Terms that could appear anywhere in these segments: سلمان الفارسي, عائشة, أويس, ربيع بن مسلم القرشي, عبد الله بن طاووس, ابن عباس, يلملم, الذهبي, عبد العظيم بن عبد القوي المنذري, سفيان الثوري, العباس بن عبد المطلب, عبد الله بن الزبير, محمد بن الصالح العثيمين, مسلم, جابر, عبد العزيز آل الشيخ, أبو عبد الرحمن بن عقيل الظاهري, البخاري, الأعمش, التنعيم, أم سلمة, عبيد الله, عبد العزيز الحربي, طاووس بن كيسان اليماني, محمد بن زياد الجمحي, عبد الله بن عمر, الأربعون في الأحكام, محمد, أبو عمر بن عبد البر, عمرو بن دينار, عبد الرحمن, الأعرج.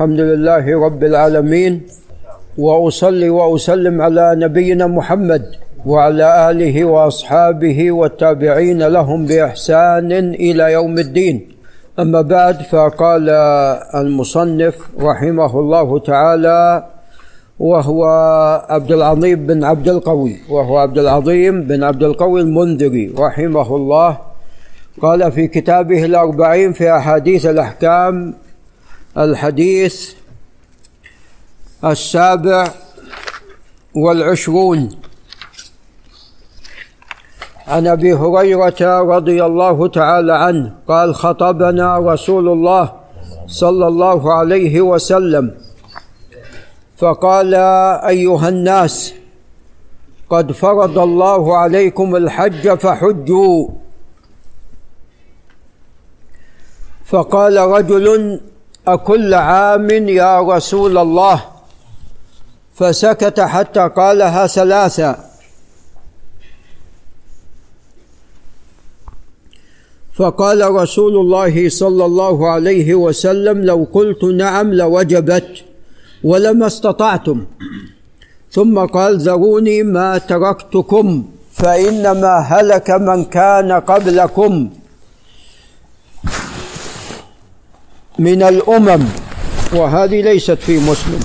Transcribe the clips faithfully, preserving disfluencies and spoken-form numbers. الحمد لله رب العالمين، وأصلي وأسلم على نبينا محمد وعلى آله وأصحابه والتابعين لهم بإحسان إلى يوم الدين. أما بعد، فقال المصنف رحمه الله تعالى وهو عبد العظيم بن عبد القوي وهو عبد العظيم بن عبد القوي المنذري رحمه الله، قال في كتابه الأربعين في أحاديث الأحكام الحديث السابع والعشرون عن أبي هريرة رضي الله تعالى عنه قال: خطبنا رسول الله صلى الله عليه وسلم فقال: أيها الناس، قد فرض الله عليكم الحج فحجوا. فقال رجل: أكل عام يا رسول الله؟ فسكت حتى قالها ثلاثة، فقال رسول الله صلى الله عليه وسلم: لو قلت نعم لوجبت ولما استطعتم. ثم قال: ذروني ما تركتكم، فإنما هلك من كان قبلكم من الأمم. وهذه ليست في مسلم،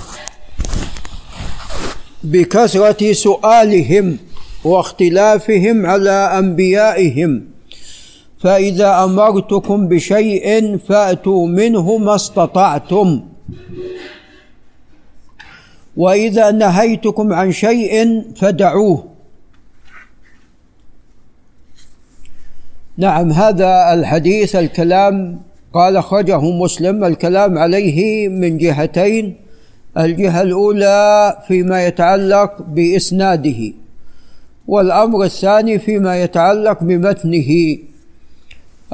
بكثرة سؤالهم واختلافهم على أنبيائهم. فإذا أمرتكم بشيء فأتوا منه ما استطعتم، وإذا نهيتكم عن شيء فدعوه. نعم، هذا الحديث الكلام قال أخرجه مسلم، الكلام عليه من جهتين: الجهة الأولى فيما يتعلق بإسناده، والأمر الثاني فيما يتعلق بمتنه.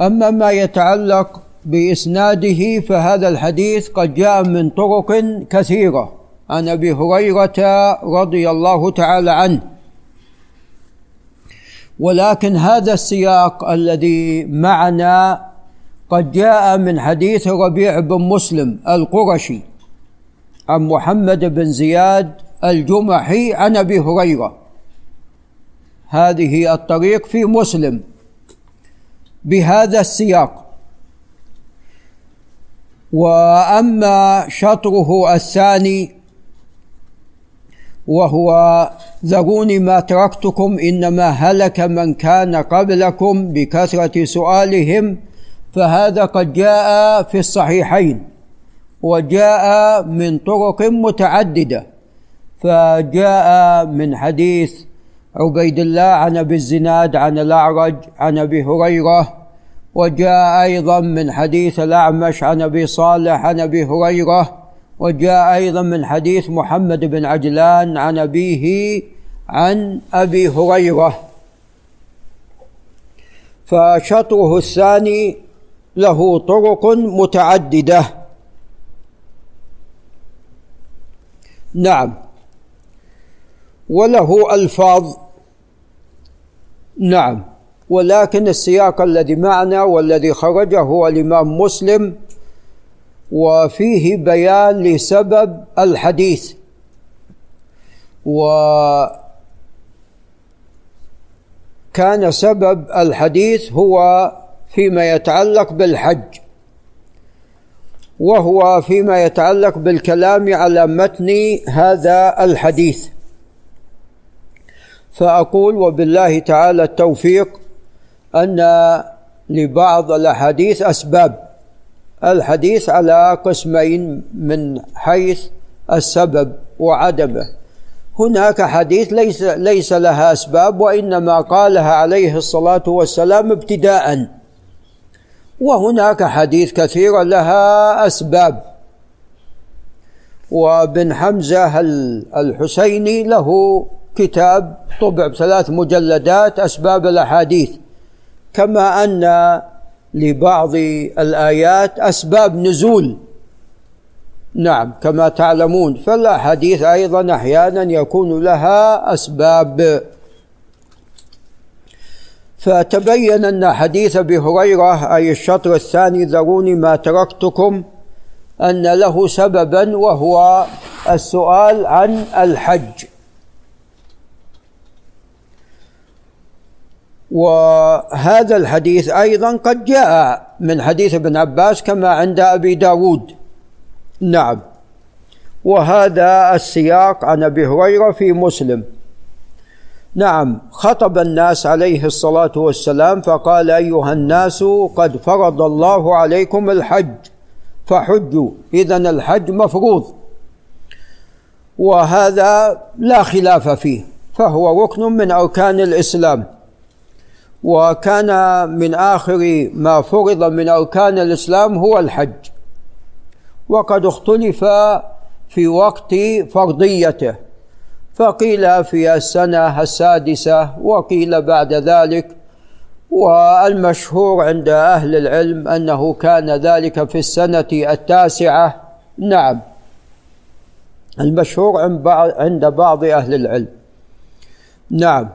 أما ما يتعلق بإسناده فهذا الحديث قد جاء من طرق كثيرة عن أبي هريرة رضي الله تعالى عنه، ولكن هذا السياق الذي معنا قد جاء من حديث ربيع بن مسلم القرشي عن محمد بن زياد الجمحي عن أبي هريرة. هذه الطريق في مسلم بهذا السياق. وأما شطره الثاني وهو ذروني ما تركتكم، إنما هلك من كان قبلكم بكثرة سؤالهم، فهذا قد جاء في الصحيحين وجاء من طرق متعددة، فجاء من حديث عبيد الله عن أبي الزناد عن الأعرج عن أبي هريرة، وجاء أيضا من حديث الأعمش عن أبي صالح عن أبي هريرة، وجاء أيضا من حديث محمد بن عجلان عن أبيه عن أبي هريرة. فشطره الثاني له طرق متعددة. نعم، وله ألفاظ. نعم، ولكن السياق الذي معنا والذي خرجه الإمام مسلم وفيه بيان لسبب الحديث، وكان سبب الحديث هو فيما يتعلق بالحج، وهو فيما يتعلق بالكلام على متن هذا الحديث. فأقول وبالله تعالى التوفيق أن لبعض الأحاديث أسباب. الحديث على قسمين من حيث السبب وعدمه. هناك حديث ليس, ليس لها أسباب، وإنما قالها عليه الصلاة والسلام ابتداء، وهناك حديث كثيرة لها أسباب. وابن حمزة الحسيني له كتاب طبع بثلاث مجلدات: أسباب الأحاديث. كما أن لبعض الآيات أسباب نزول، نعم، كما تعلمون، فالأحاديث أيضا أحيانا يكون لها أسباب. فتبين أن حديث أبي هريرة، أي الشطر الثاني، ذروني ما تركتكم، أن له سببا وهو السؤال عن الحج. وهذا الحديث أيضا قد جاء من حديث ابن عباس كما عند أبي داود. نعم، وهذا السياق عن أبي هريرة في مسلم. نعم، خطب الناس عليه الصلاة والسلام فقال: أيها الناس قد فرض الله عليكم الحج فحجوا. إذن الحج مفروض، وهذا لا خلاف فيه، فهو ركن من أركان الإسلام، وكان من آخر ما فرض من أركان الإسلام هو الحج، وقد اختلف في وقت فرضيته، فقيل في السنة السادسة وقيل بعد ذلك، والمشهور عند أهل العلم أنه كان ذلك في السنة التاسعة. نعم، المشهور عند بعض أهل العلم. نعم،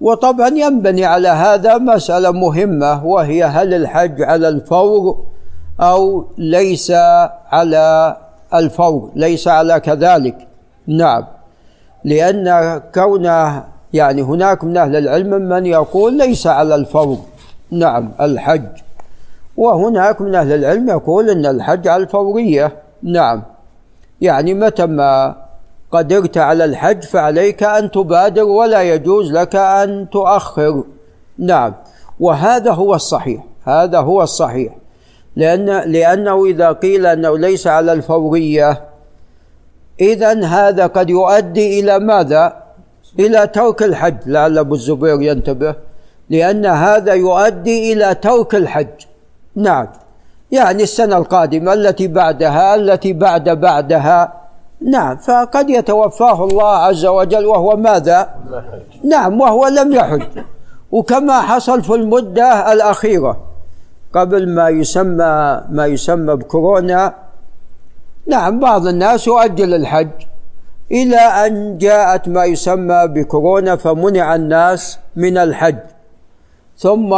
وطبعا ينبني على هذا مسألة مهمة، وهي هل الحج على الفور أو ليس على الفور، ليس على كذلك. نعم، لأن كونه يعني هناك من أهل العلم من يقول ليس على الفور نعم الحج، وهناك من أهل العلم يقول إن الحج على الفورية. نعم، يعني متى ما قدرت على الحج فعليك أن تبادر، ولا يجوز لك أن تؤخر. نعم، وهذا هو الصحيح، هذا هو الصحيح، لأن لأنه إذا قيل أنه ليس على الفورية، إذن هذا قد يؤدي إلى ماذا؟ إلى ترك الحج، لعل أبو الزبير ينتبه، لأن هذا يؤدي إلى ترك الحج. نعم، يعني السنة القادمة التي بعدها التي بعد بعدها. نعم، فقد يتوفاه الله عز وجل وهو ماذا؟ نعم، وهو لم يحج، وكما حصل في المدة الأخيرة قبل ما يسمى ما يسمى بكورونا. نعم، بعض الناس يؤجل الحج إلى أن جاءت ما يسمى بكورونا فمنع الناس من الحج، ثم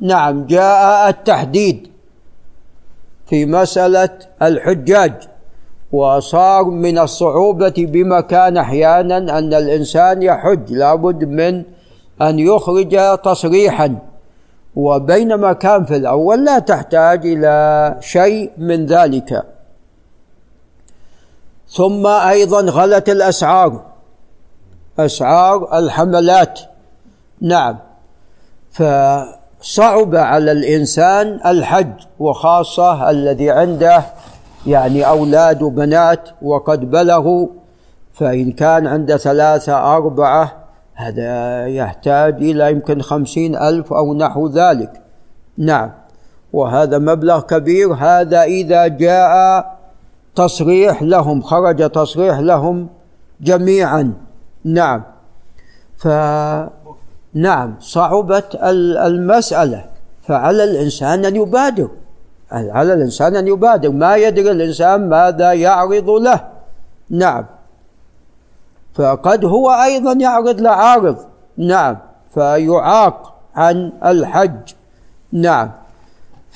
نعم جاء التحديد في مسألة الحجاج، وصار من الصعوبة بمكان أحيانا أن الإنسان يحج، لابد من أن يخرج تصريحا، وبينما كان في الأول لا تحتاج إلى شيء من ذلك. ثم أيضا غلت الأسعار، أسعار الحملات. نعم، فصعب على الإنسان الحج، وخاصة الذي عنده يعني أولاد وبنات وقد بلغوا، فإن كان عنده ثلاثة أربعة هذا يحتاج إلى يمكن خمسين ألف أو نحو ذلك. نعم، وهذا مبلغ كبير، هذا إذا جاء تصريح لهم، خرج تصريح لهم جميعا. نعم، فنعم صعبت المسألة، فعلى الإنسان أن يبادر، على الإنسان أن يبادر، ما يدري الإنسان ماذا يعرض له. نعم، فقد هو أيضا يعرض لعارض. نعم، فيعاق عن الحج. نعم،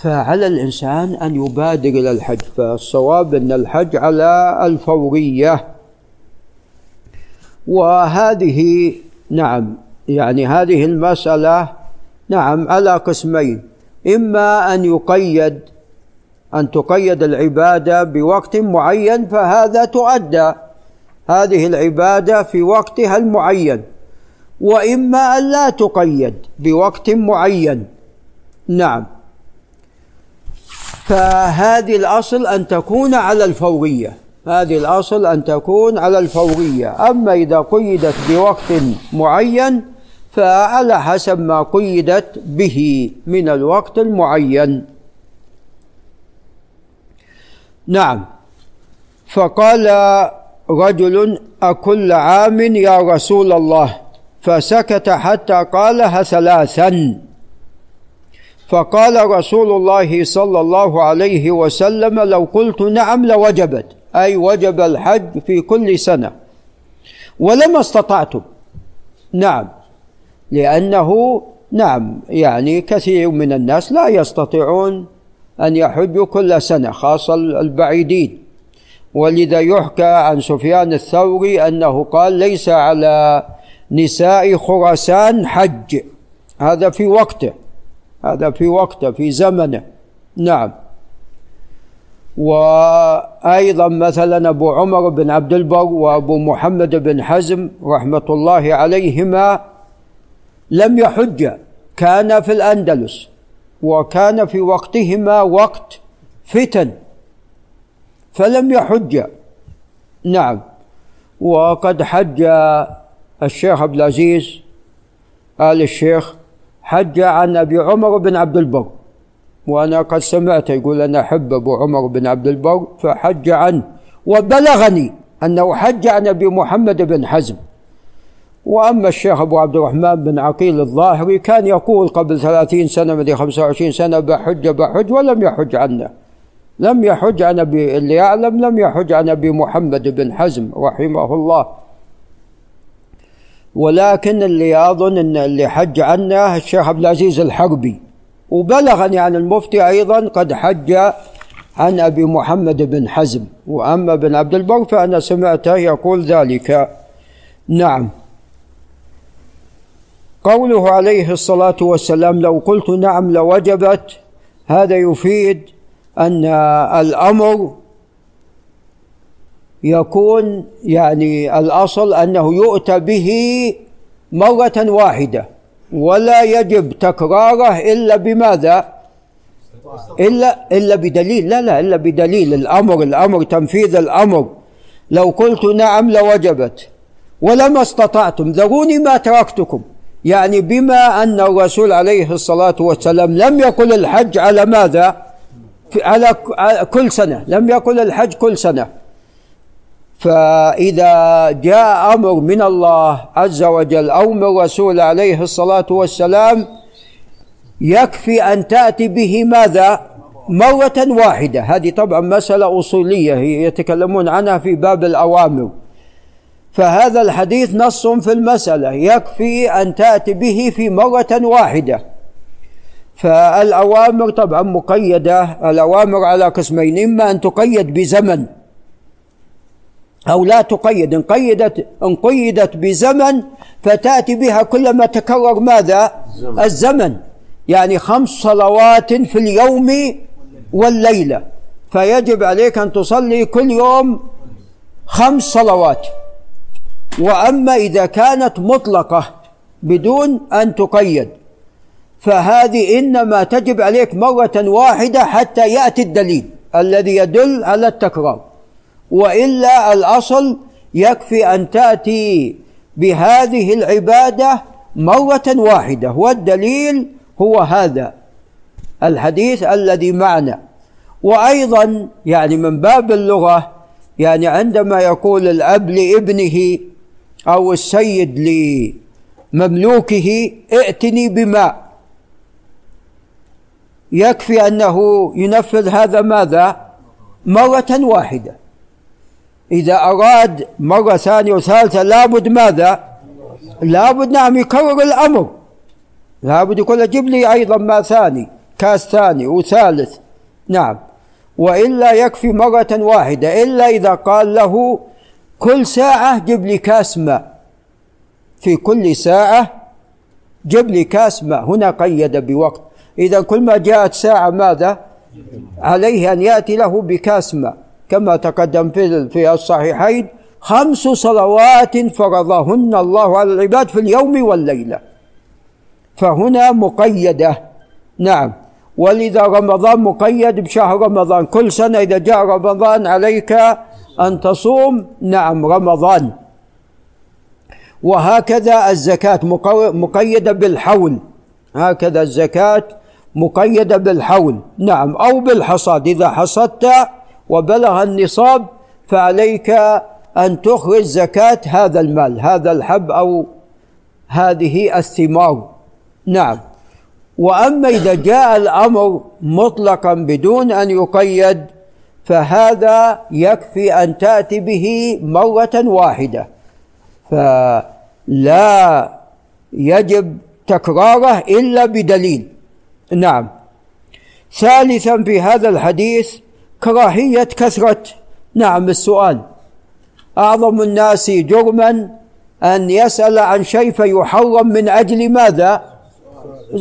فعلى الإنسان أن يبادر إلى الحج، فالصواب أن الحج على الفورية. وهذه نعم يعني هذه المسألة نعم على قسمين: إما أن يقيد أن تقيد العبادة بوقت معين، فهذا تؤدى هذه العبادة في وقتها المعين، وإما أن لا تقيد بوقت معين. نعم، فهذه الأصل أن تكون على الفورية، هذه الأصل أن تكون على الفورية. أما إذا قيدت بوقت معين فعلى حسب ما قيدت به من الوقت المعين. نعم، فقال رجل: أكل عام يا رسول الله؟ فسكت حتى قالها ثلاثا، فقال رسول الله صلى الله عليه وسلم: لو قلت نعم لوجبت، أي وجب الحج في كل سنة ولما استطعتم. نعم، لأنه نعم يعني كثير من الناس لا يستطيعون أن يحجوا كل سنة خاصة البعيدين. ولذا يحكى عن سفيان الثوري أنه قال ليس على نساء خراسان حج، هذا في وقته، هذا في وقته في زمنه. نعم. وأيضا مثلا أبو عمر بن عبد البر وأبو محمد بن حزم رحمة الله عليهما لم يحج، كان في الأندلس، وكان في وقتهما وقت فتن فلم يحج. نعم. وقد حج الشيخ عبد العزيز آل الشيخ، حج عن أبي عمر بن عبد البر، وأنا قد سمعته يقول أنا أحب أبو عمر بن عبد البر فحج عنه، وبلغني أنه حج عن أبي محمد بن حزم. وأما الشيخ أبو عبد الرحمن بن عقيل الظاهري كان يقول قبل ثلاثين سنة من خمسة وعشرين سنة بحج بحج ولم يحج عنه، لم يحج عن أبي، اللي يعلم لم يحج عن أبي محمد بن حزم رحمه الله. ولكن اللي أظن أن اللي حج عنه الشيخ عبد العزيز الحربي، وبلغني عن المفتي أيضا قد حج عن أبي محمد بن حزم. وأما بن عبد البر فأنا سمعته يقول ذلك. نعم. قوله عليه الصلاة والسلام لو قلت نعم لوجبت، هذا يفيد أن الأمر يكون يعني الأصل أنه يؤتى به مرة واحدة ولا يجب تكراره إلا بماذا؟ إلا إلا بدليل، لا لا إلا بدليل الأمر، الأمر تنفيذ الأمر. لو قلت نعم لوجبت ولما استطعتم ذروني ما تركتكم، يعني بما أن الرسول عليه الصلاة والسلام لم يقل الحج على ماذا؟ على كل سنة، لم يقل الحج كل سنة. فإذا جاء أمر من الله عز وجل أو من الرسول عليه الصلاة والسلام يكفي أن تأتي به ماذا؟ مرة واحدة. هذه طبعا مسألة أصولية يتكلمون عنها في باب الأوامر، فهذا الحديث نص في المسألة، يكفي أن تأتي به في مرة واحدة. فالأوامر طبعا مقيدة، الأوامر على قسمين، إما أن تقيد بزمن أو لا تقيد. إن قيدت, إن قيدت بزمن فتأتي بها كلما تكرر ماذا؟ الزمن, الزمن. يعني خمس صلوات في اليوم والليلة، فيجب عليك أن تصلي كل يوم خمس صلوات. وأما إذا كانت مطلقة بدون أن تقيد فهذه إنما تجب عليك مرة واحدة حتى يأتي الدليل الذي يدل على التكرار، وإلا الأصل يكفي أن تأتي بهذه العبادة مرة واحدة. والدليل هو هذا الحديث الذي معنا. وأيضا يعني من باب اللغة، يعني عندما يقول الأب لابنه أو السيد لمملوكه ائتني بماء، يكفي أنه ينفذ هذا ماذا؟ مرة واحدة. إذا أراد مرة ثانية وثالثة لابد ماذا؟ لابد نعم يكرر الأمر، لابد يقول أجيب لي أيضا ما ثاني، كاس ثاني وثالث. نعم. وإلا يكفي مرة واحدة، إلا إذا قال له كل ساعة جيب لي كاس ماء، في كل ساعة جيب لي كاس ماء، هنا قيد بوقت. إذا كل ما جاءت ساعة ماذا؟ عليه أن يأتي له بكاس ماء، كما تقدم في الصحيحين خمس صلوات فرضهن الله على العباد في اليوم والليلة، فهنا مقيدة. نعم. ولذا رمضان مقيد بشهر رمضان، كل سنة إذا جاء رمضان عليك أن تصوم نعم رمضان. وهكذا الزكاة مقيدة بالحول، هكذا الزكاة مقيدة بالحول. نعم. أو بالحصاد، إذا حصدت وبلغ النصاب فعليك أن تخرج زكاة هذا المال، هذا الحب أو هذه الثمار. نعم. وأما إذا جاء الأمر مطلقا بدون أن يقيد فهذا يكفي أن تأتي به مرة واحدة، فلا يجب تكراره إلا بدليل. نعم. ثالثا في هذا الحديث كراهية كثرة نعم السؤال. أعظم الناس جرما أن يسأل عن شيء فيحرم من أجل ماذا؟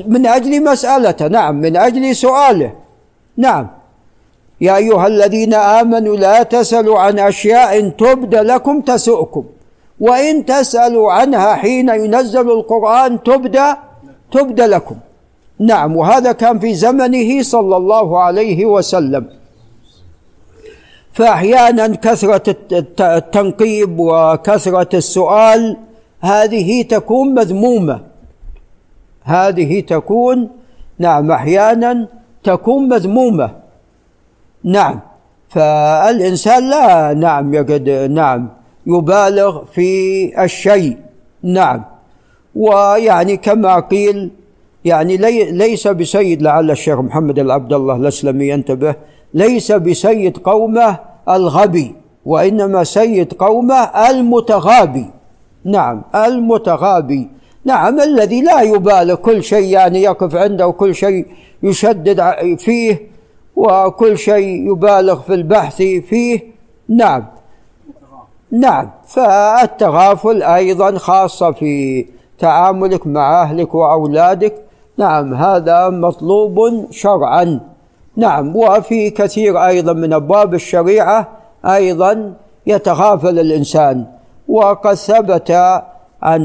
من أجل مسألته، نعم، من أجل سؤاله. نعم، يا أيها الذين آمنوا لا تسألوا عن أشياء تبد لكم تسؤكم وإن تسألوا عنها حين ينزل القرآن تبد تبد لكم. نعم، وهذا كان في زمنه صلى الله عليه وسلم. فأحيانا كثرة التنقيب وكثرة السؤال هذه تكون مذمومة، هذه تكون نعم أحيانا تكون مذمومة. نعم، فالإنسان لا نعم يقد نعم يبالغ في الشيء. نعم، ويعني كما قيل يعني لي ليس بسيد، لعل الشيخ محمد العبد الله الأسلمي ينتبه، ليس بسيد قومه الغبي وإنما سيد قومه المتغابي. نعم، المتغابي، نعم، الذي لا يبالغ، كل شيء يعني يقف عنده وكل شيء يشدد فيه وكل شيء يبالغ في البحث فيه. نعم نعم فالتغافل أيضا خاصة في تعاملك مع أهلك وأولادك، نعم، هذا مطلوب شرعا. نعم، وفي كثير أيضا من أبواب الشريعة أيضا يتغافل الإنسان. وقد ثبت عن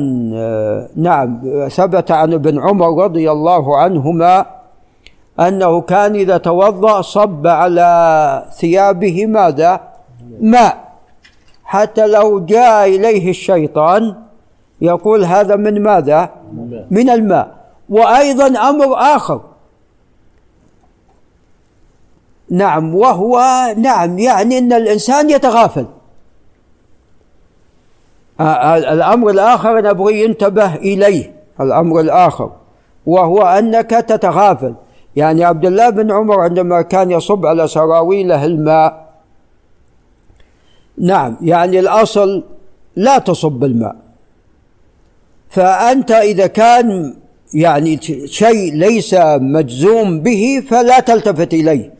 نعم ثبت عن ابن عمر رضي الله عنهما أنه كان إذا توضأ صب على ثيابه ماذا؟ ماء، حتى لو جاء إليه الشيطان يقول هذا من ماذا؟ من الماء. وأيضا أمر آخر نعم وهو نعم يعني أن الإنسان يتغافل. الأمر الآخر أنا أبغي ينتبه إليه، الأمر الآخر وهو أنك تتغافل. يعني عبد الله بن عمر عندما كان يصب على سراويله الماء، نعم، يعني الأصل لا تصب الماء. فأنت إذا كان يعني شيء ليس مجزوم به فلا تلتفت إليه،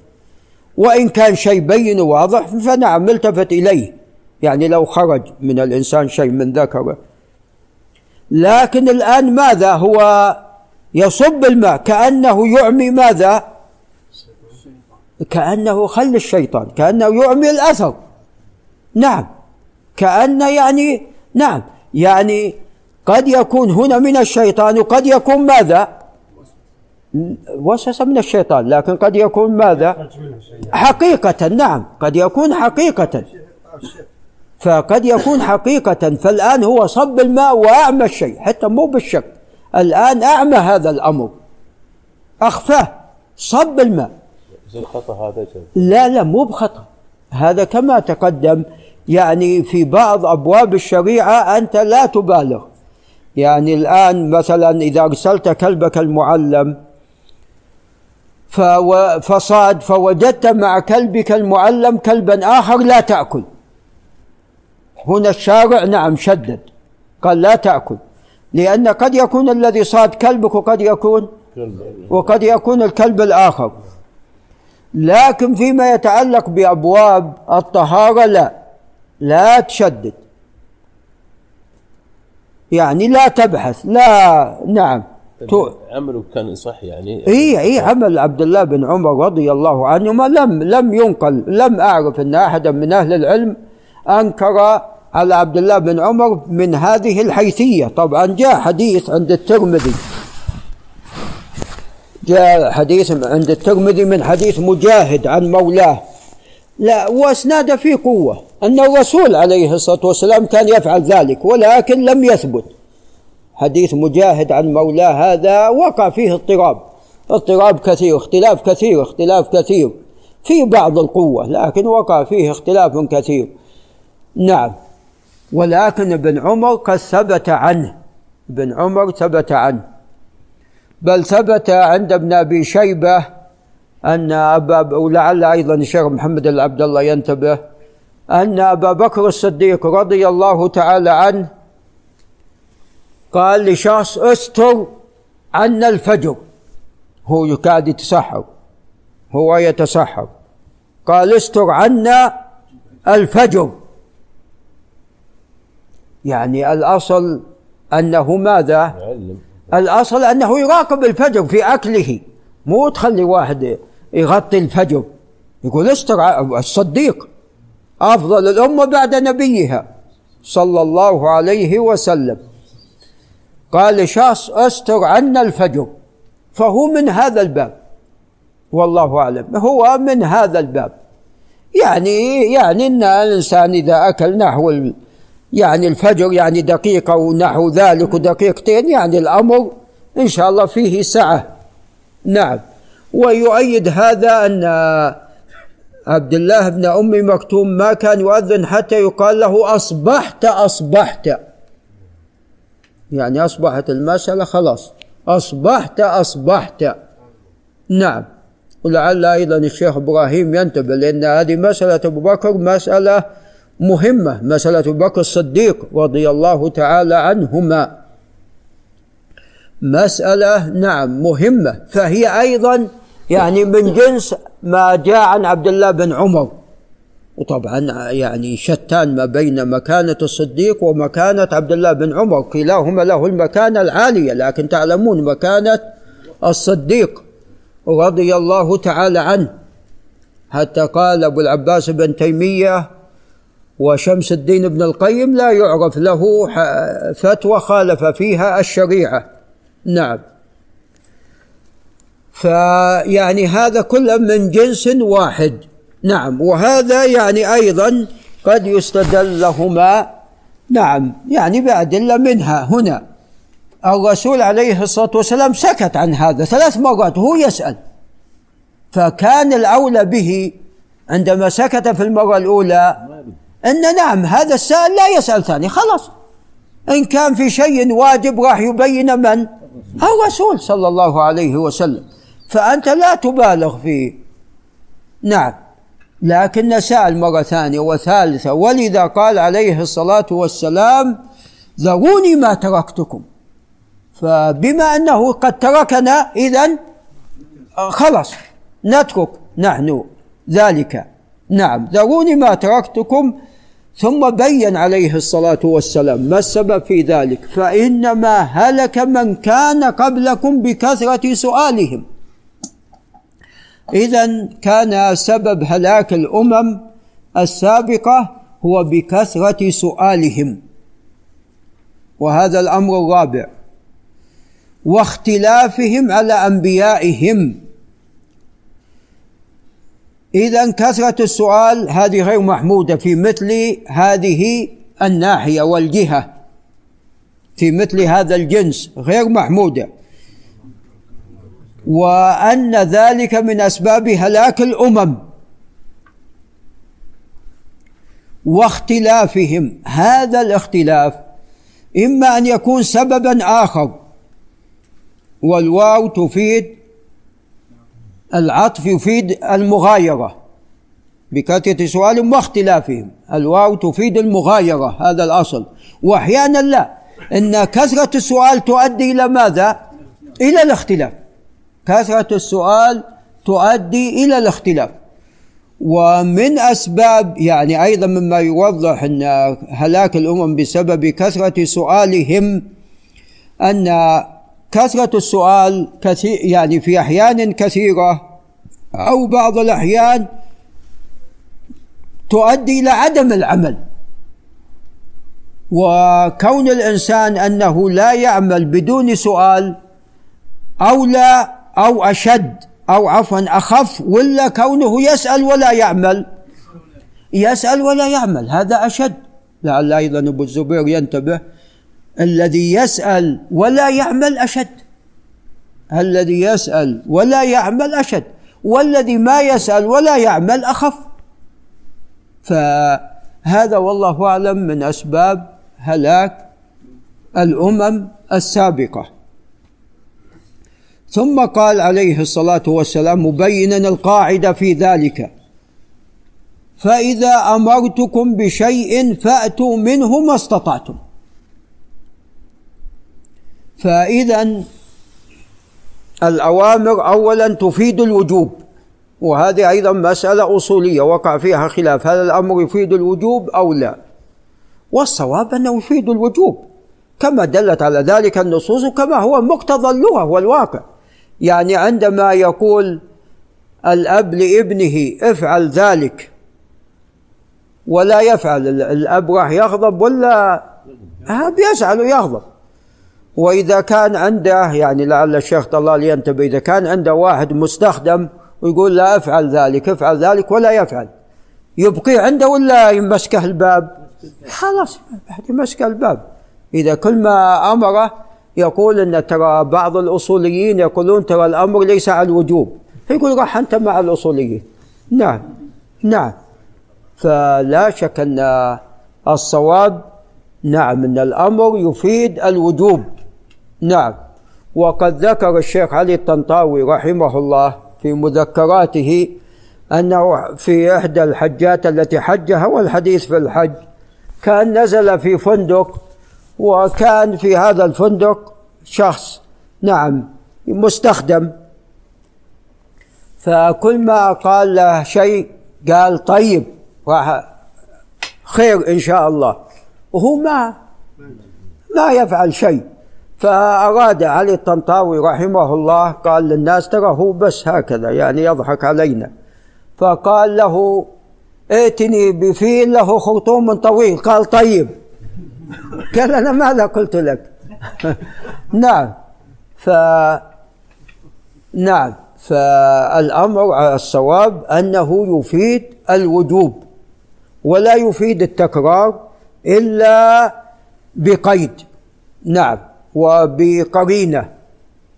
وإن كان شيء بين واضح فنعم التفت إليه، يعني لو خرج من الإنسان شيء من ذكره. لكن الآن ماذا هو يصب الماء كأنه يعمي ماذا؟ كأنه خل الشيطان، كأنه يعمي الأثر. نعم، كأنه يعني نعم يعني قد يكون هنا من الشيطان، وقد يكون ماذا؟ وسوسة من الشيطان، لكن قد يكون ماذا؟ حقيقة. نعم، قد يكون حقيقة، فقد يكون حقيقة. فالآن هو صب الماء وأعمى الشيء، حتى مو بالشك، الآن أعمى هذا الأمر، أخفاه، صب الماء. الخطأ هذا؟ لا لا مو بخطأ، هذا كما تقدم يعني في بعض أبواب الشريعة أنت لا تبالغ. يعني الآن مثلا إذا أرسلت كلبك المعلم فصاد، فوجدت مع كلبك المعلم كلبا آخر لا تأكل، هنا الشارع نعم شدد، قال لا تأكل، لأن قد يكون الذي صاد كلبك وقد يكون وقد يكون الكلب الآخر. لكن فيما يتعلق بأبواب الطهارة لا لا تشدد، يعني لا تبحث، لا نعم عمله كان صح. يعني اي اي عمل عبد الله بن عمر رضي الله عنهما لم لم ينقل، لم أعرف أن أحدا من أهل العلم أنكر على عبد الله بن عمر من هذه الحيثية. طبعا جاء حديث عند الترمذي، جاء حديث عند الترمذي من حديث مجاهد عن مولاه، لا واسناده في قوة، أن الرسول عليه الصلاة والسلام كان يفعل ذلك، ولكن لم يثبت. حديث مجاهد عن مولاه هذا وقع فيه اضطراب، اضطراب كثير، اختلاف كثير، اختلاف كثير في بعض القوة، لكن وقع فيه اختلاف كثير. نعم، ولكن ابن عمر قد ثبت عنه، ابن عمر ثبت عنه، بل ثبت عند ابن أبي شيبة أن أبا، ولعل أيضا الشيخ محمد العبد الله ينتبه، أن أبا بكر الصديق رضي الله تعالى عنه قال لشخص استر عنا الفجر، هو يكاد يتسحر، هو يتسحب، قال استر عنا الفجر. يعني الأصل أنه ماذا؟ الأصل أنه يراقب الفجر في أكله، مو تخلي واحد يغطي الفجر. يقول استر، الصديق أفضل الأمة بعد نبيها صلى الله عليه وسلم، قال شخص استر عنا الفجر، فهو من هذا الباب، والله أعلم هو من هذا الباب. يعني يعني أن الإنسان إذا أكل نحو يعني الفجر، يعني دقيقة ونحو ذلك ودقيقتين، يعني الأمر إن شاء الله فيه سعة. نعم. ويؤيد هذا أن عبد الله بن أم مكتوم ما كان يؤذن حتى يقال له أصبحت أصبحت، يعني أصبحت المسألة خلاص، أصبحت أصبحت. نعم. ولعل أيضا الشيخ إبراهيم ينتبه، لأن هذه مسألة أبو بكر مسألة مهمة، مسألة أبو بكر الصديق رضي الله تعالى عنهما مسألة نعم مهمة، فهي أيضا يعني من جنس ما جاء عن عبد الله بن عمر. وطبعا يعني شتان ما بين مكانة الصديق ومكانة عبد الله بن عمر، كلاهما له المكانة العالية، لكن تعلمون مكانة الصديق رضي الله تعالى عنه، حتى قال أبو العباس بن تيمية وشمس الدين بن القيم لا يعرف له فتوى خالف فيها الشريعة. نعم. فيعني هذا كله من جنس واحد. نعم. وهذا يعني أيضا قد يستدل لهما نعم يعني بأدلة منها هنا. الرسول عليه الصلاة والسلام سكت عن هذا ثلاث مرات وهو يسأل، فكان الأولى به عندما سكت في المرة الأولى أن نعم هذا السائل لا يسأل ثاني، خلاص إن كان في شيء واجب راح يبين من؟ الرسول صلى الله عليه وسلم، فأنت لا تبالغ فيه. نعم. لكن سأل مرة ثانية وثالثة، ولذا قال عليه الصلاة والسلام ذروني ما تركتكم، فبما أنه قد تركنا إذن خلاص نترك نحن ذلك. نعم. ذروني ما تركتكم، ثم بين عليه الصلاة والسلام ما السبب في ذلك، فإنما هلك من كان قبلكم بكثرة سؤالهم. إذن كان سبب هلاك الأمم السابقة هو بكثرة سؤالهم. وهذا الأمر الرابع، واختلافهم على أنبيائهم. إذا كثرة السؤال هذه غير محمودة في مثل هذه الناحية والجهة، في مثل هذا الجنس غير محمودة، وأن ذلك من أسباب هلاك الأمم. واختلافهم، هذا الاختلاف إما أن يكون سببا آخر، والواو تفيد العطف يفيد المغايرة، بكثرة سؤالهم واختلافهم الواو تفيد المغايرة، هذا الأصل. وأحيانا لا، إن كثرة السؤال تؤدي إلى ماذا؟ إلى الاختلاف. كثرة السؤال تؤدي إلى الاختلاف. ومن أسباب يعني أيضا مما يوضح أن هلاك الأمم بسبب كثرة سؤالهم أن كثرة السؤال كثير يعني في أحيان كثيرة أو بعض الأحيان تؤدي إلى عدم العمل، وكون الإنسان أنه لا يعمل بدون سؤال أو لا أو أشد أو عفوا أخف، ولا كونه يسأل ولا يعمل، يسأل ولا يعمل هذا أشد. لعل أيضا أبو الزبير ينتبه، الذي يسأل ولا يعمل أشد، الذي يسأل ولا يعمل أشد، والذي ما يسأل ولا يعمل أخف. فهذا والله أعلم من أسباب هلاك الأمم السابقة. ثم قال عليه الصلاة والسلام مبينا القاعدة في ذلك، فإذا أمرتكم بشيء فأتوا منه ما استطعتم. فإذا الأوامر أولا تفيد الوجوب وهذه أيضا مسألة أصولية وقع فيها خلاف، هل الأمر يفيد الوجوب أو لا؟ والصواب أنه يفيد الوجوب كما دلت على ذلك النصوص وكما هو مقتضى اللغة والواقع. يعني عندما يقول الأب لابنه افعل ذلك ولا يفعل، الأب راح يغضب ولا يشعل ويغضب. وإذا كان عنده، يعني لعل الشيخ الله لينتبه، إذا كان عنده واحد مستخدم ويقول لا افعل ذلك افعل ذلك ولا يفعل، يبقي عنده ولا يمسكه الباب؟ خلاص يمسكه الباب. إذا كل ما أمره يقول أن ترى بعض الأصوليين يقولون ترى الأمر ليس على الوجوب، يقول راح أنت مع الأصوليين. نعم نعم، فلا شك أن الصواب نعم أن الأمر يفيد الوجوب. نعم، وقد ذكر الشيخ علي الطنطاوي رحمه الله في مذكراته أنه في إحدى الحجات التي حجها، والحديث في الحج، كان نزل في فندق، وكان في هذا الفندق شخص نعم مستخدم، فكل ما قال له شيء قال طيب راح خير إن شاء الله، وهو ما ما يفعل شيء. فأراد علي الطنطاوي رحمه الله قال للناس ترى هو بس هكذا يعني يضحك علينا، فقال له ائتني بفيل له خرطوم طويل، قال طيب، قال أنا ماذا قلت لك؟ نعم ف نعم فالأمر على الصواب أنه يفيد الوجوب ولا يفيد التكرار إلا بقيد نعم وبقرينة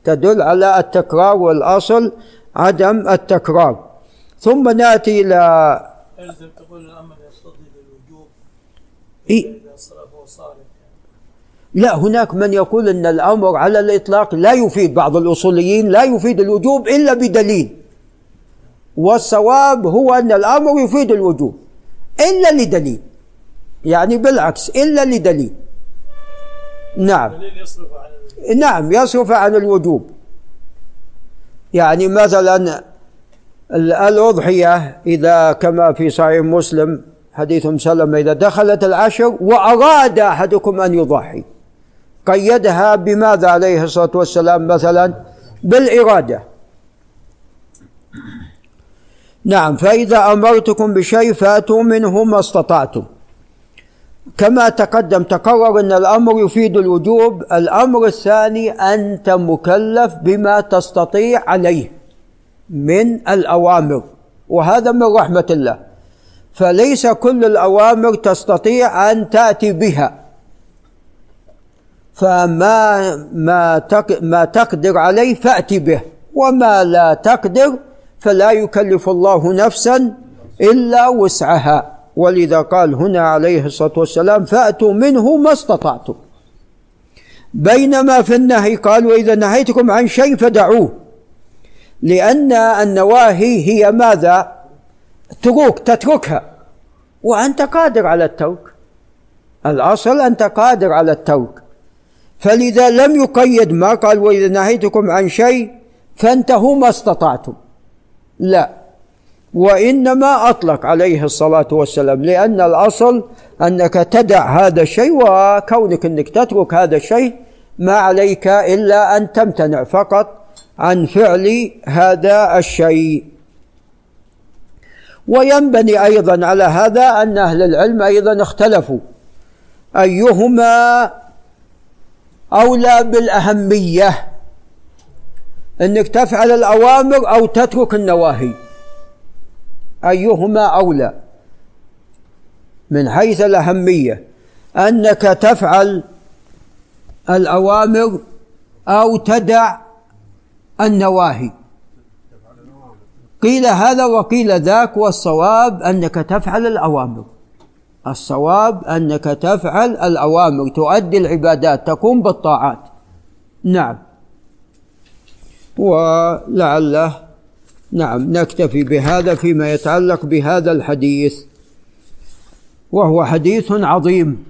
تدل على التكرار، والأصل عدم التكرار. ثم نأتي إلى لازم تقول الأمر يستضيف الوجوب إيه؟ لا، هناك من يقول أن الأمر على الإطلاق لا يفيد، بعض الأصوليين لا يفيد الوجوب إلا بدليل، والصواب هو أن الأمر يفيد الوجوب إلا لدليل، يعني بالعكس إلا لدليل. نعم يصرف عن نعم يصرف عن الوجوب. يعني مثلا الأضحية إذا كما في صحيح مسلم حديث أم سلمة إذا دخلت العشر وأراد أحدكم أن يضحي، قيدها بماذا عليه الصلاة والسلام؟ مثلا بالإرادة. نعم، فإذا أمرتكم بشيء فأتوا منه ما استطعتم. كما تقدم تقرر أن الأمر يفيد الوجوب. الأمر الثاني أنت مكلف بما تستطيع عليه من الأوامر، وهذا من رحمة الله، فليس كل الأوامر تستطيع أن تأتي بها، فما ما تق ما تقدر عليه فأتي به، وما لا تقدر فلا يكلف الله نفسا إلا وسعها. ولذا قال هنا عليه الصلاة والسلام فأتوا منه ما استطعتم. بينما في النهي قال وإذا نهيتكم عن شيء فدعوه، لأن النواهي هي ماذا؟ تروك، تتركها، وأنت قادر على الترك، الأصل أنت قادر على الترك، فلذا لم يقيد ما قال وإذا نهيتكم عن شيء فانتهوا ما استطعتم، لا، وإنما أطلق عليه الصلاة والسلام، لأن الأصل أنك تدع هذا الشيء، وكونك أنك تترك هذا الشيء ما عليك إلا أن تمتنع فقط عن فعل هذا الشيء. وينبني أيضا على هذا أن أهل العلم أيضا اختلفوا أيهما أولى بالأهمية، أنك تفعل الأوامر أو تترك النواهي، أيهما أولى من حيث الأهمية، أنك تفعل الأوامر أو تدع النواهي. قيل هذا وقيل ذاك، والصواب أنك تفعل الأوامر، الصواب أنك تفعل الأوامر، تؤدي العبادات، تقوم بالطاعات. نعم، ولعله نعم نكتفي بهذا فيما يتعلق بهذا الحديث، وهو حديث عظيم.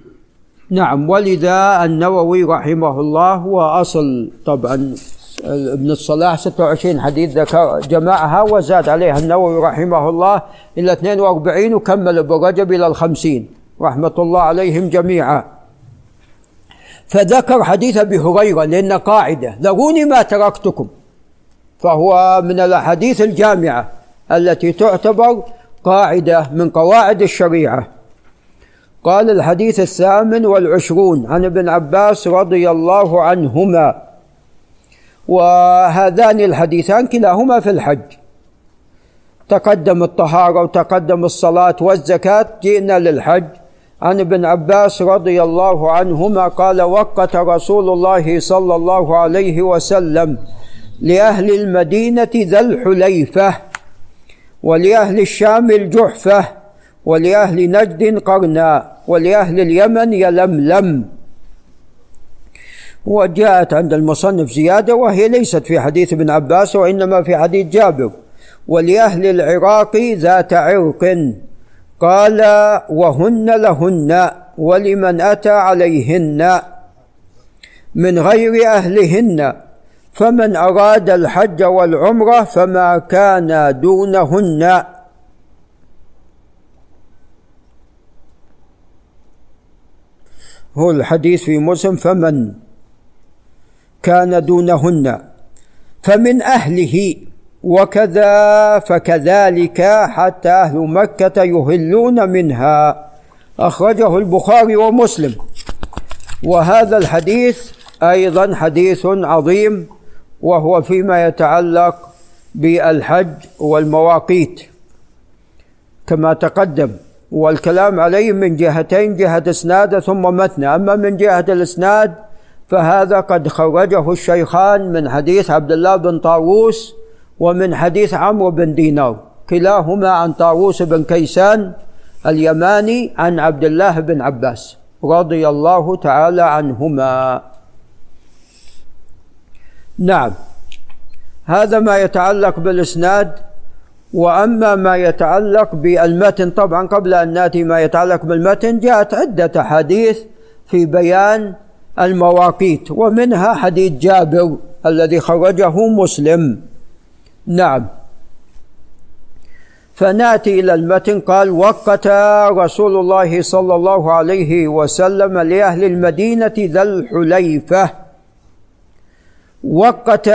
نعم، ولذا النووي رحمه الله، وأصل طبعا ابن الصلاح ستة وعشرين حديث ذكر جماعها وزاد عليها النووي رحمه الله إلى اثنين وأربعين وكمل ابو رجب إلى الخمسين رحمة الله عليهم جميعا. فذكر حديث أبي هريرة لأن قاعدة ذروني ما تركتكم، فهو من الأحاديث الجامعة التي تعتبر قاعدة من قواعد الشريعة. قال الحديث الثامن والعشرون عن ابن عباس رضي الله عنهما، وهذان الحديثان كلاهما في الحج، تقدم الطهارة وتقدم الصلاة والزكاة، جئنا للحج. عن ابن عباس رضي الله عنهما قال: وقت رسول الله صلى الله عليه وسلم لأهل المدينة ذا الحليفة، ولأهل الشام الجحفة، ولأهل نجد قرنا، ولأهل اليمن يلملم. وجاءت عند المصنف زيادة وهي ليست في حديث ابن عباس وإنما في حديث جابر: ولأهل العراق ذات عرق. قال: وهن لهن ولمن أتى عليهن من غير أهلهن، فمن أراد الحج والعمرة فما كان دونهن. هو الحديث في مسلم: فمن كان دونهن فمن أهله، وكذا فكذلك حتى أهل مكة يهلون منها. أخرجه البخاري ومسلم. وهذا الحديث أيضا حديث عظيم، وهو فيما يتعلق بالحج والمواقيت كما تقدم، والكلام عليه من جهتين: جهة إسناد ثم متن. أما من جهة الإسناد فهذا قد خرجه الشيخان من حديث عبد الله بن طاووس ومن حديث عمرو بن دينار، كلاهما عن طاووس بن كيسان اليماني عن عبد الله بن عباس رضي الله تعالى عنهما. نعم، هذا ما يتعلق بالإسناد. وأما ما يتعلق بالمتن، طبعا قبل أن نأتي ما يتعلق بالمتن جاءت عدة حديث في بيان المواقيت، ومنها حديث جابر الذي خرجه مسلم. نعم، فنأتي إلى المتن. قال: وقت رسول الله صلى الله عليه وسلم لأهل المدينة ذا الحليفة. وقت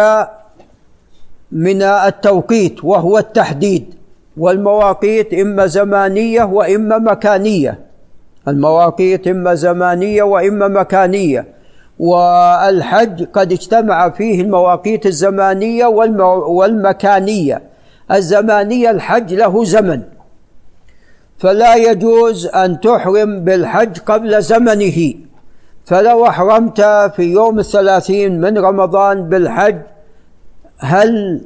من التوقيت وهو التحديد، والمواقيت إما زمانية وإما مكانية، المواقيت إما زمانية وإما مكانية، والحج قد اجتمع فيه المواقيت الزمانية والمكانية. الزمانية الحج له زمن، فلا يجوز أن تحرم بالحج قبل زمنه، فلو أحرمت في يوم الثلاثين من رمضان بالحج هل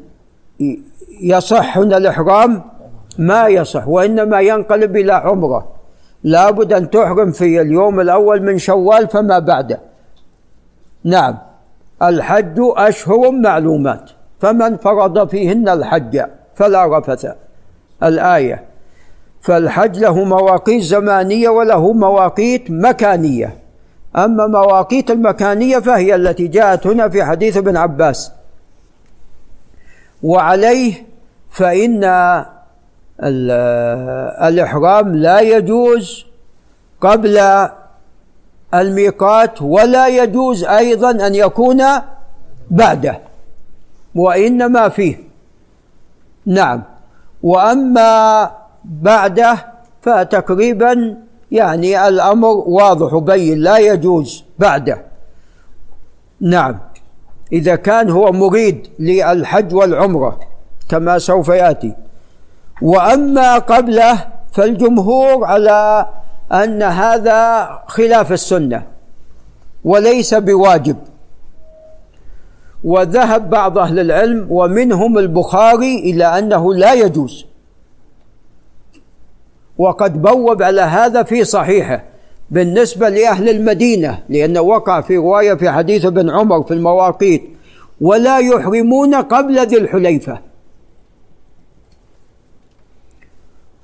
يصح هنا الإحرام؟ ما يصح، وإنما ينقلب إلى عمرة. لا بد أن تحرم في اليوم الأول من شوال فما بعده. نعم، الحج أشهر معلومات، فمن فرض فيهن الحج فلا رفث، الآية. فالحج له مواقيت زمانية وله مواقيت مكانية. أما مواقيت المكانية فهي التي جاءت هنا في حديث ابن عباس، وعليه فإن الإحرام لا يجوز قبل الميقات، ولا يجوز أيضا أن يكون بعده، وإنما فيه. نعم، وأما بعده فتقريبا يعني الأمر واضح وبين، لا يجوز بعده. نعم، إذا كان هو مريد للحج والعمرة كما سوف يأتي. وأما قبله فالجمهور على أن هذا خلاف السنة وليس بواجب، وذهب بعض أهل العلم ومنهم البخاري إلى أنه لا يجوز، وقد بوب على هذا في صحيحه بالنسبة لأهل المدينة، لأنه وقع في رواية في حديث ابن عمر في المواقيت: ولا يحرمون قبل ذي الحليفة.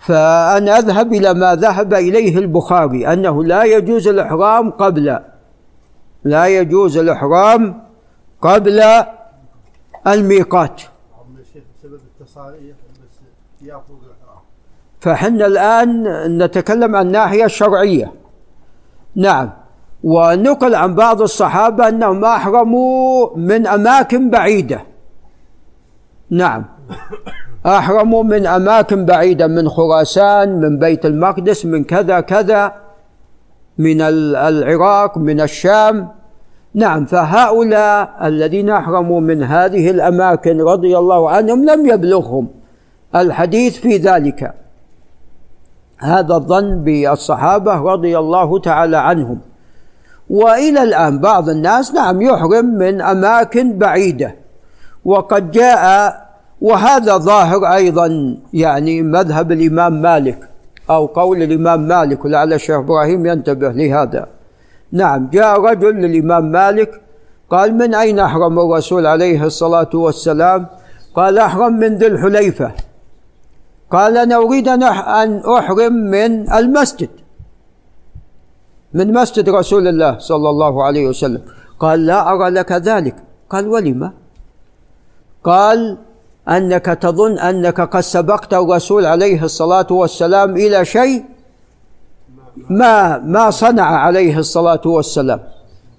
فأنا أذهب إلى ما ذهب إليه البخاري، أنه لا يجوز الإحرام قبل لا يجوز الإحرام قبل الميقات. فحنا الآن نتكلم عن الناحية الشرعية. نعم. ونقل عن بعض الصحابة أنهم أحرموا من أماكن بعيدة. نعم. أحرموا من أماكن بعيدة، من خراسان، من بيت المقدس، من كذا كذا، من العراق، من الشام. نعم. فهؤلاء الذين أحرموا من هذه الأماكن رضي الله عنهم لم يبلغهم الحديث في ذلك. هذا الظن بالصحابة رضي الله تعالى عنهم. وإلى الآن بعض الناس نعم يحرم من أماكن بعيدة، وقد جاء، وهذا ظاهر أيضا يعني مذهب الإمام مالك أو قول الإمام مالك، ولعل الشيخ إبراهيم ينتبه لهذا. نعم. جاء رجل للإمام مالك قال: من أين أحرم الرسول عليه الصلاة والسلام؟ قال: أحرم من ذي الحليفة. قال: أنا أريد أن أحرم من المسجد، من مسجد رسول الله صلى الله عليه وسلم. قال: لا أرى لك ذلك. قال: ولما؟ قال: أنك تظن أنك قد سبقت الرسول عليه الصلاة والسلام إلى شيء ما ما صنع عليه الصلاة والسلام.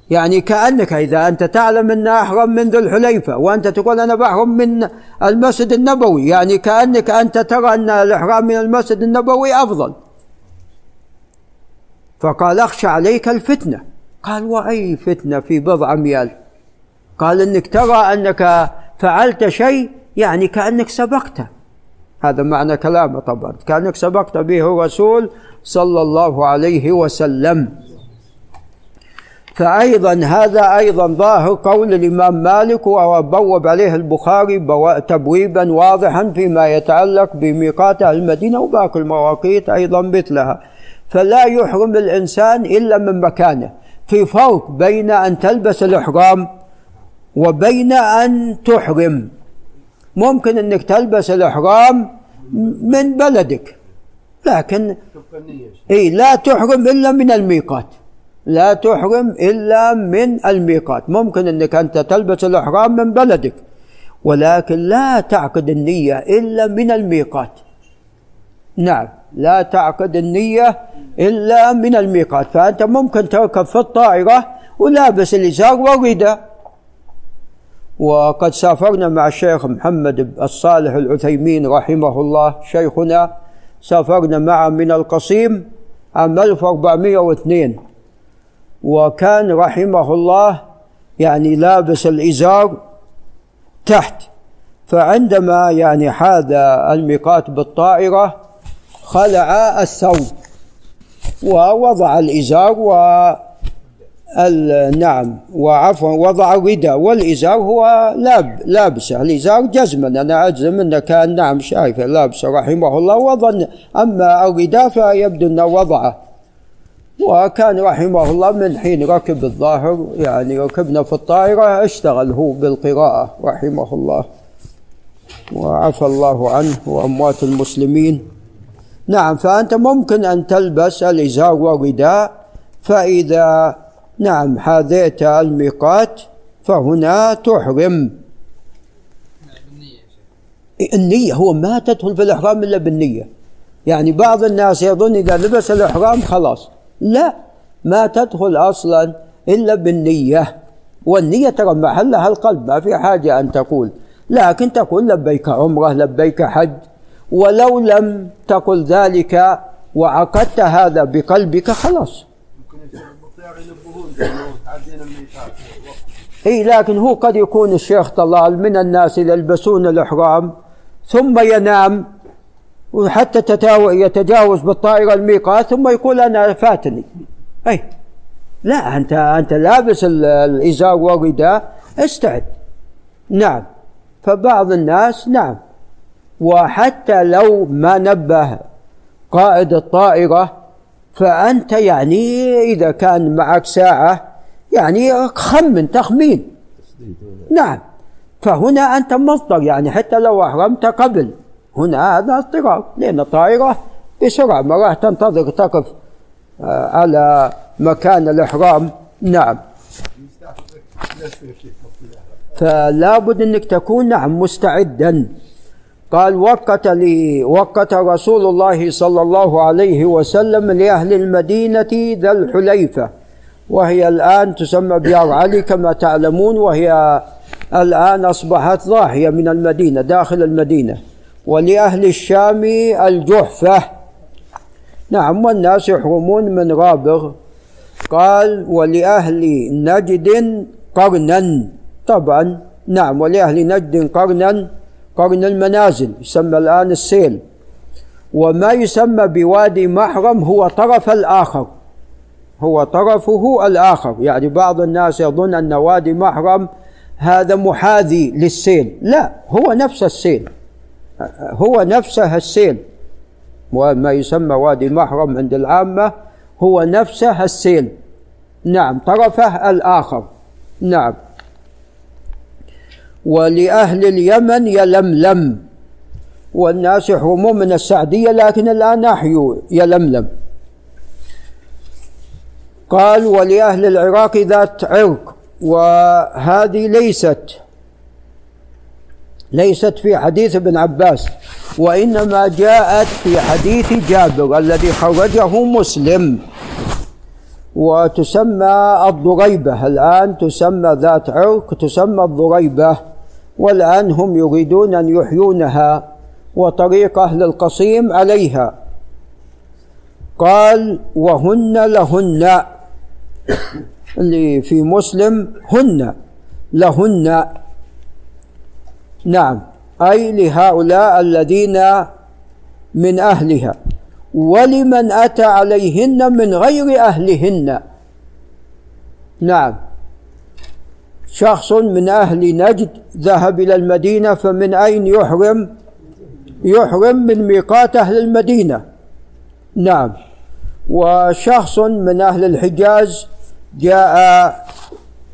يعني كأنك إذا أنت تعلم أن أحرم من ذي الحليفة وأنت تقول أنا بحرم من المسجد النبوي، يعني كأنك أنت ترى أن الإحرام من المسجد النبوي أفضل. فقال: أخشى عليك الفتنة. قال: وأي فتنة في بضع أميال؟ قال: أنك ترى أنك فعلت شيء يعني كأنك سبقته. هذا معنى كلامه طبعا، كأنك سبقت به الرسول صلى الله عليه وسلم. فأيضا هذا أيضا ظاهر قول الإمام مالك، وبوب عليه البخاري تبويبا واضحا فيما يتعلق بميقات أهل المدينة وباقي المواقيت أيضا مثلها. فلا يحرم الإنسان إلا من مكانه. في فرق بين أن تلبس الإحرام وبين أن تحرم. ممكن أنك تلبس الإحرام من بلدك، لكن إيه لا تحرم إلا من الميقات، لا تحرم إلا من الميقات. ممكن أنك أنت تلبس الإحرام من بلدك، ولكن لا تعقد النية إلا من الميقات. نعم، لا تعقد النية إلا من الميقات. فأنت ممكن تركب في الطائرة ولابس الإزار والرداء. وقد سافرنا مع الشيخ محمد بن الصالح العثيمين رحمه الله، شيخنا، سافرنا معه من القصيم عام ألف وأربعمائة واثنين، وكان رحمه الله يعني لابس الإزار تحت. فعندما يعني حاذ الميقات بالطائرة خلع الثوب ووضع الإزار و نعم وعفوا وضع الرداء، والإزار هو لاب لابسه الإزار جزما. أنا أجزم أنه كان نعم شايفه لابسه رحمه الله، وظن. أما الرداء فيبدو أنه وضعه. وكان رحمه الله من حين ركب الظاهر يعني ركبنا في الطائرة اشتغل هو بالقراءة رحمه الله، وعفى الله عنه وأموات المسلمين. نعم. فأنت ممكن أن تلبس الإزار والرداء، فإذا نعم حاذيت الميقات فهنا تحرم. النية هو ما تدخل في الإحرام إلا بالنية. يعني بعض الناس يظن إذا لبس الإحرام خلاص، لا، ما تدخل أصلا إلا بالنية. والنية ترى محلها القلب، ما في حاجة أن تقول، لكن تقول لبيك عمره، لبيك حج. ولو لم تقل ذلك وعقدت هذا بقلبك خلاص. إيه، لكن هو قد يكون الشيخ طلال من الناس اللي يلبسون الإحرام ثم ينام، وحتى يتجاوز بالطائرة الميقات ثم يقول أنا فاتني. أي لا، أنت أنت لابس الإزار والرداء، استعد. نعم. فبعض الناس نعم، وحتى لو ما نبه قائد الطائرة، فأنت يعني إذا كان معك ساعة يعني خمن تخمين. نعم. فهنا أنت مضطر، يعني حتى لو أحرمت قبل، هنا هذا اضطرار، لأن الطائرة بسرعة ما راح تنتظر تقف على مكان الإحرام. نعم. فلا بد أنك تكون نعم مستعدا. قال وقت لي وقت رسول الله صلى الله عليه وسلم لأهل المدينة ذا الحليفة، وهي الآن تسمى بيار علي كما تعلمون، وهي الآن أصبحت ضاحية من المدينة داخل المدينة، ولأهل الشام الجحفة نعم، والناس يحرمون من رابغ. قال ولأهل نجد قرنا، طبعا نعم ولأهل نجد قرنا، قرن المنازل يسمى الآن السيل، وما يسمى بوادي محرم هو طرف الآخر، هو طرفه الآخر. يعني بعض الناس يظن أن وادي محرم هذا محاذي للسيل، لا هو نفس السيل، هو نفسه السيل، وما يسمى وادي محرم عند العامة هو نفسه السيل نعم، طرفه الآخر نعم. ولأهل اليمن يلملم، والناس يحرمون من السعدية لكن الآن أحيوا يلملم. قال ولأهل العراق ذات عرق، وهذه ليست ليست في حديث ابن عباس، وإنما جاءت في حديث جابر الذي خرجه مسلم، وتسمى الضريبة الآن، تسمى ذات عرق تسمى الضريبة، والآن هم يريدون أن يحيونها، وطريق أهل القصيم عليها. قال وهن لهن، اللي في مسلم هن لهن نعم، أي لهؤلاء الذين من أهلها، ولمن أتى عليهن من غير أهلهن نعم. شخص من أهل نجد ذهب إلى المدينة، فمن أين يحرم؟ يحرم من ميقات أهل المدينة نعم. وشخص من أهل الحجاز جاء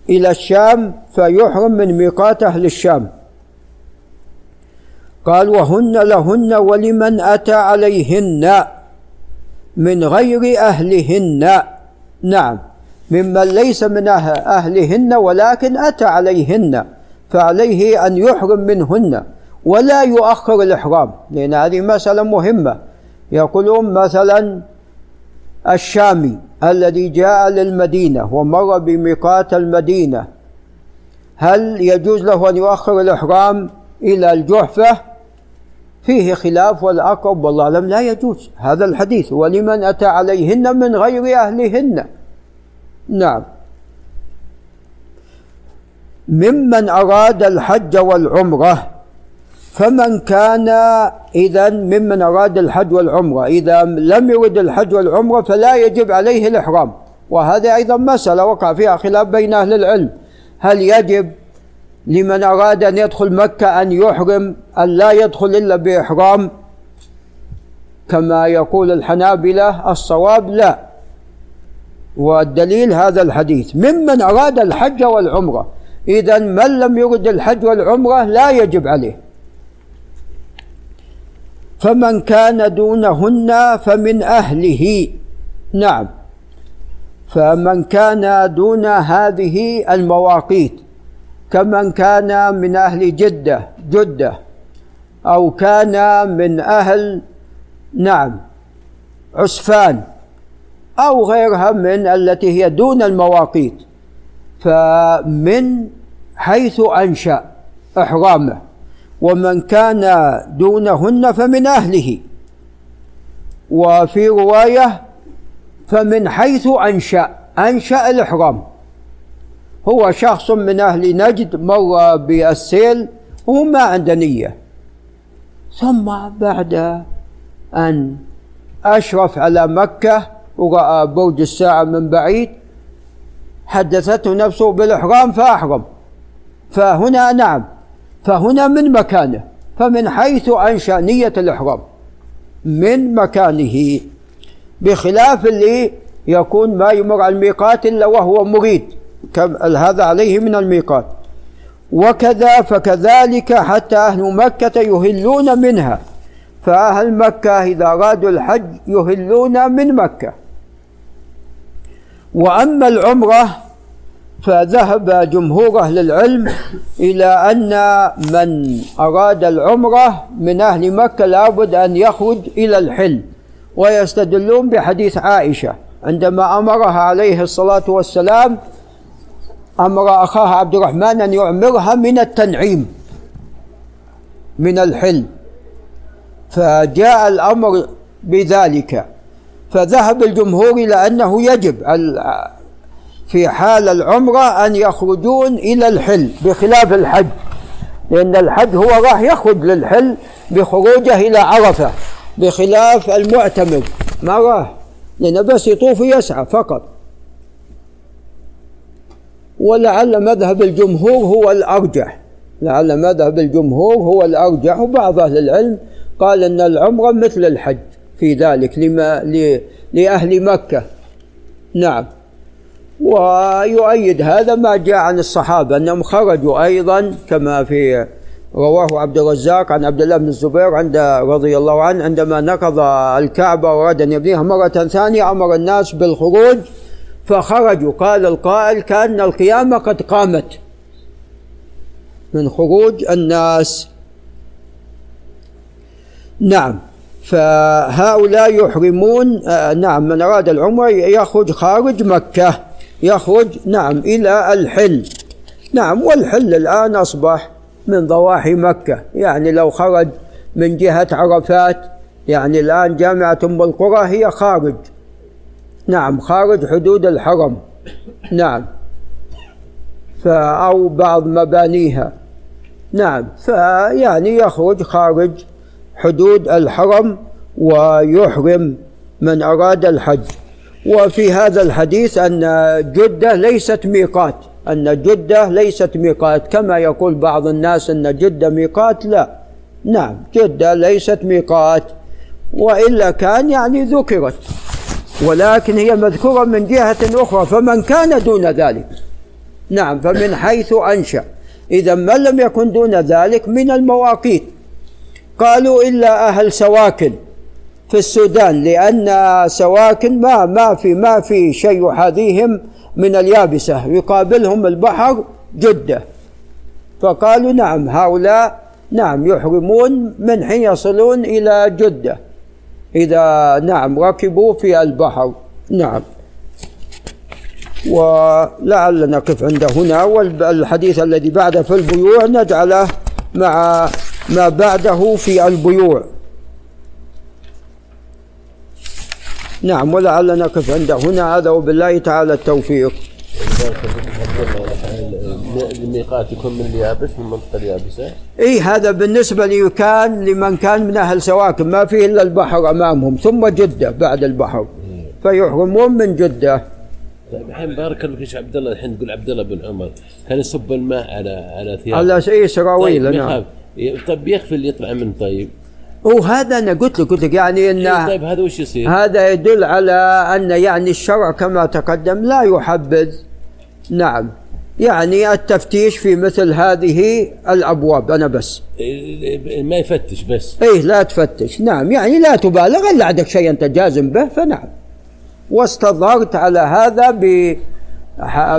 إلى الشام فيحرم من ميقات أهل الشام. قال وهن لهن ولمن أتى عليهن من غير أهلهن نعم، ممن ليس من أهلهن ولكن أتى عليهن، فعليه أن يحرم منهن ولا يؤخر الإحرام، لأن هذه مسألة مهمة. يقولون مثلا الشامي الذي جاء للمدينة ومر بميقات المدينة، هل يجوز له أن يؤخر الإحرام إلى الجحفة؟ فيه خلاف، والأقرب والله أعلم لا يجوز. هذا الحديث ولمن أتى عليهن من غير أهلهن نعم، ممن أراد الحج والعمرة. فمن كان إذن ممن أراد الحج والعمرة، إذا لم يرد الحج والعمرة فلا يجب عليه الإحرام. وهذا أيضا مسألة وقع فيها خلاف بين أهل العلم، هل يجب لمن أراد أن يدخل مكة أن يحرم، أن لا يدخل إلا بإحرام كما يقول الحنابلة؟ الصواب لا، والدليل هذا الحديث ممن أراد الحج والعمرة. إذا من لم يرد الحج والعمرة لا يجب عليه. فمن كان دونهن فمن أهله نعم، فمن كان دون هذه المواقيت كمن كان من أهل جدة جدة أو كان من أهل نعم عسفان أو غيرها من التي هي دون المواقيت، فمن حيث أنشأ إحرامه. ومن كان دونهن فمن أهله، وفي رواية فمن حيث أنشأ أنشأ الإحرام. هو شخص من أهل نجد مر بالسيل وما عنده نية، ثم بعد أن أشرف على مكة ورأى برج الساعة من بعيد حدثته نفسه بالإحرام فأحرم. فهنا نعم، فهنا من مكانه، فمن حيث أنشأ نية الإحرام من مكانه، بخلاف اللي يكون ما يمر على الميقات إلا وهو مريد هذا عليه من الميقات. وكذا فكذلك حتى أهل مكة يهلون منها، فأهل مكة إذا أرادوا الحج يهلون من مكة. وأما العمرة فذهب جمهور أهل العلم إلى أن من أراد العمرة من أهل مكة لابد أن يخرج إلى الحل، ويستدلون بحديث عائشة عندما أمرها عليه الصلاة والسلام، أمر أخاها عبد الرحمن أن يعمرها من التنعيم من الحل، فجاء الأمر بذلك. فذهب الجمهور إلى أنه يجب في حال العمرة أن يخرجون إلى الحل، بخلاف الحج، لأن الحج هو راح يخرج للحل بخروجه إلى عرفة، بخلاف المعتمر ما راح، لأنه بس يطوف ويسعى فقط. ولعل مذهب الجمهور هو الأرجح، لعل مذهب الجمهور هو الأرجح. وبعض أهل العلم قال أن العمرة مثل الحج في ذلك لما لأهل مكة. نعم، ويؤيد هذا ما جاء عن الصحابة أنهم خرجوا أيضا كما في رواه عبد الرزاق عن عبد الله بن الزبير عند رضي الله عنه عندما نقض الكعبة وأراد أن يبنيها مرة ثانية، أمر الناس بالخروج فخرجوا، قال القائل كأن القيامة قد قامت من خروج الناس. نعم، فهؤلاء يحرمون. نعم، من أراد العمرة يخرج خارج مكة، يخرج نعم إلى الحل. نعم، والحل الآن أصبح من ضواحي مكة، يعني لو خرج من جهة عرفات، يعني الآن جامعة أم القرى هي خارج، نعم خارج حدود الحرم، نعم، فأو بعض مبانيها، نعم، فيعني يخرج خارج حدود الحرم ويحرم من أراد الحج. وفي هذا الحديث أن جدة ليست ميقات، أن جدة ليست ميقات كما يقول بعض الناس أن جدة ميقات، لا، نعم جدة ليست ميقات، وإلا كان يعني ذكرت، ولكن هي مذكورة من جهة أخرى، فمن كان دون ذلك نعم فمن حيث أنشأ. إذا من لم يكن دون ذلك من المواقيت. قالوا إلا أهل سواكن في السودان، لأن سواكن ما ما في ما في شيء يحاذيهم من اليابسة، يقابلهم البحر جدة، فقالوا نعم هؤلاء نعم يحرمون من حين يصلون إلى جدة إذا نعم ركبوا في البحر. نعم، ولعل نقف عند هنا، والحديث الذي بعده في البيوع نجعله مع ما بعده في البيوع. نعم، ولعل نقف عند هنا. هذا وبالله تعالى التوفيق. الميقات يكون من اليابس، من منطقة اليابسة. اي هذا بالنسبة لي كان لمن كان من أهل سواكن ما فيه إلا البحر أمامهم، ثم جدة بعد البحر، فيحرمون من جدة. طيب الحين بارك الله فيك عبد الله، الحين تقول عبد الله بن عمر كان يصب الماء على على ثيابه، على اي سراويل. نعم، طيب يخفي اللي يطلع منه. طيب وهذا انا قلت لك قلت لك يعني انه طيب هذا وش يصير؟ هذا يدل على ان يعني الشرع كما تقدم لا يحبذ نعم يعني التفتيش في مثل هذه الابواب. انا بس ما يفتش بس، ايه لا تفتش، نعم يعني لا تبالغ الا عندك شيء انت جازم به، فنعم. واستظهرت على هذا ب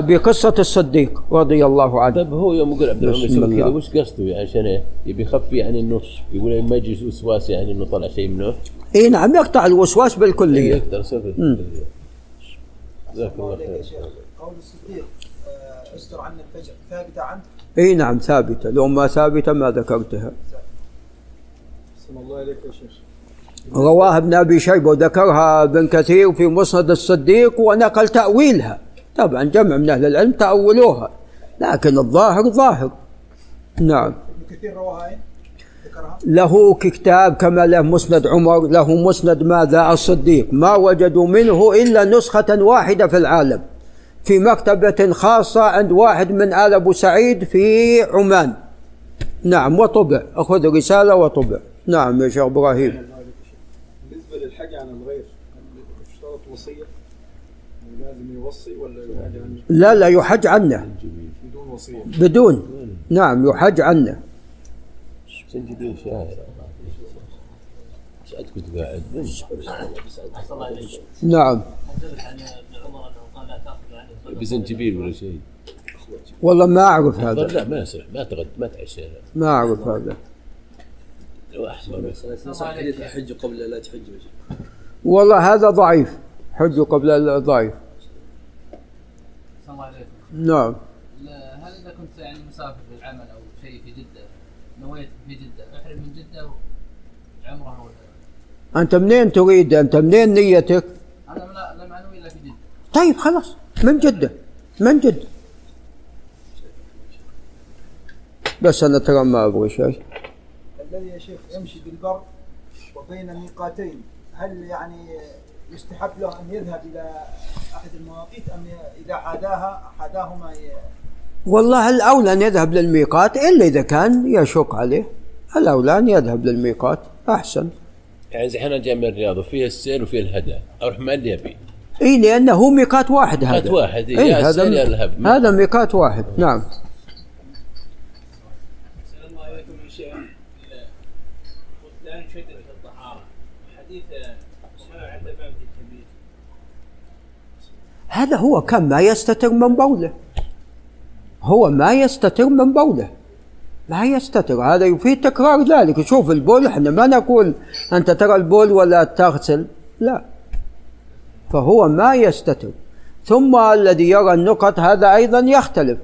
بقصة الصديق رضي الله عنه. طب هو يوم يقول عبد العزيز يسوي كذا وش قصده؟ يعني عشان يبي يخفي يعني انه يقول ما يجي وسواس يعني انه طلع شيء منه. اي نعم، يقطع الوسواس بالكلية. يقدر يسوي بالكلية. جزاك الله خير. قول الصديق استر عن الفجر ثابتة عنه؟ اي نعم ثابتة، لو ما ثابتة ما ذكرتها. بسم الله عليك يا شيخ. رواه ابن ابي شيبة وذكرها ابن كثير في مسند الصديق ونقل تأويلها. طبعا جمع من اهل العلم تأولوها، لكن الظاهر ظاهر. نعم. كثير رواها ذكرها؟ له كتاب كما له مسند عمر، له مسند ماذا؟ الصديق، ما وجدوا منه الا نسخة واحدة في العالم، في مكتبة خاصة عند واحد من آل ابو سعيد في عمان. نعم، وطبع، اخذ رسالة وطبع. نعم يا شيخ ابراهيم. بالنسبة للحج عن الغير اشترط وصية؟ لا لا، يحج عنه بدون وصية، بدون نعم يحج عنه. نعم. بزنجبيل ولا شيء. والله ما أعرف هذا. لا ما يصير، ما تغد ما تعيش هذا. ما أعرف هذا. حج قبل لا تحج. والله هذا ضعيف، حج قبل لا ضعيف. السلام عليكم. نعم. هل إذا كنت يعني مسافر للعمل أو شيء في جدة، نويت في جدة، أحرم من جدة عمره ولا؟ أنت منين تريد؟ أنت منين نيتك؟ أنا لا لم أنوي إلا في جدة. طيب خلاص من جدة، من جدة. بس أنا ترى ما أبغى شيء. الذي يا شيخ يمشي بالبر وبين ميقاتين، هل يعني يستحب له أن يذهب إلى أحد المواقيت أم إذا حداها أحداهما ي... والله الأولى أن يذهب للميقات إلا إذا كان يشق عليه، الأولى أن يذهب للميقات أحسن. يعني زي حين جاء من الرياض وفيه السير وفيه الهدى، أروح ما اللي أبي. إيه لأنه هو ميقات واحد هذا. ميقات واحد، إيه يا السير يا الهب. هذا ميقات واحد، نعم. هذا هو كم ما يستتر من بوله، هو ما يستتر من بوله، ما يستتر. هذا يفيد تكرار ذلك. شوف البول، احنا ما نقول أنت ترى البول ولا تغسل، لا، فهو ما يستتر. ثم الذي يرى النقط هذا أيضا يختلف،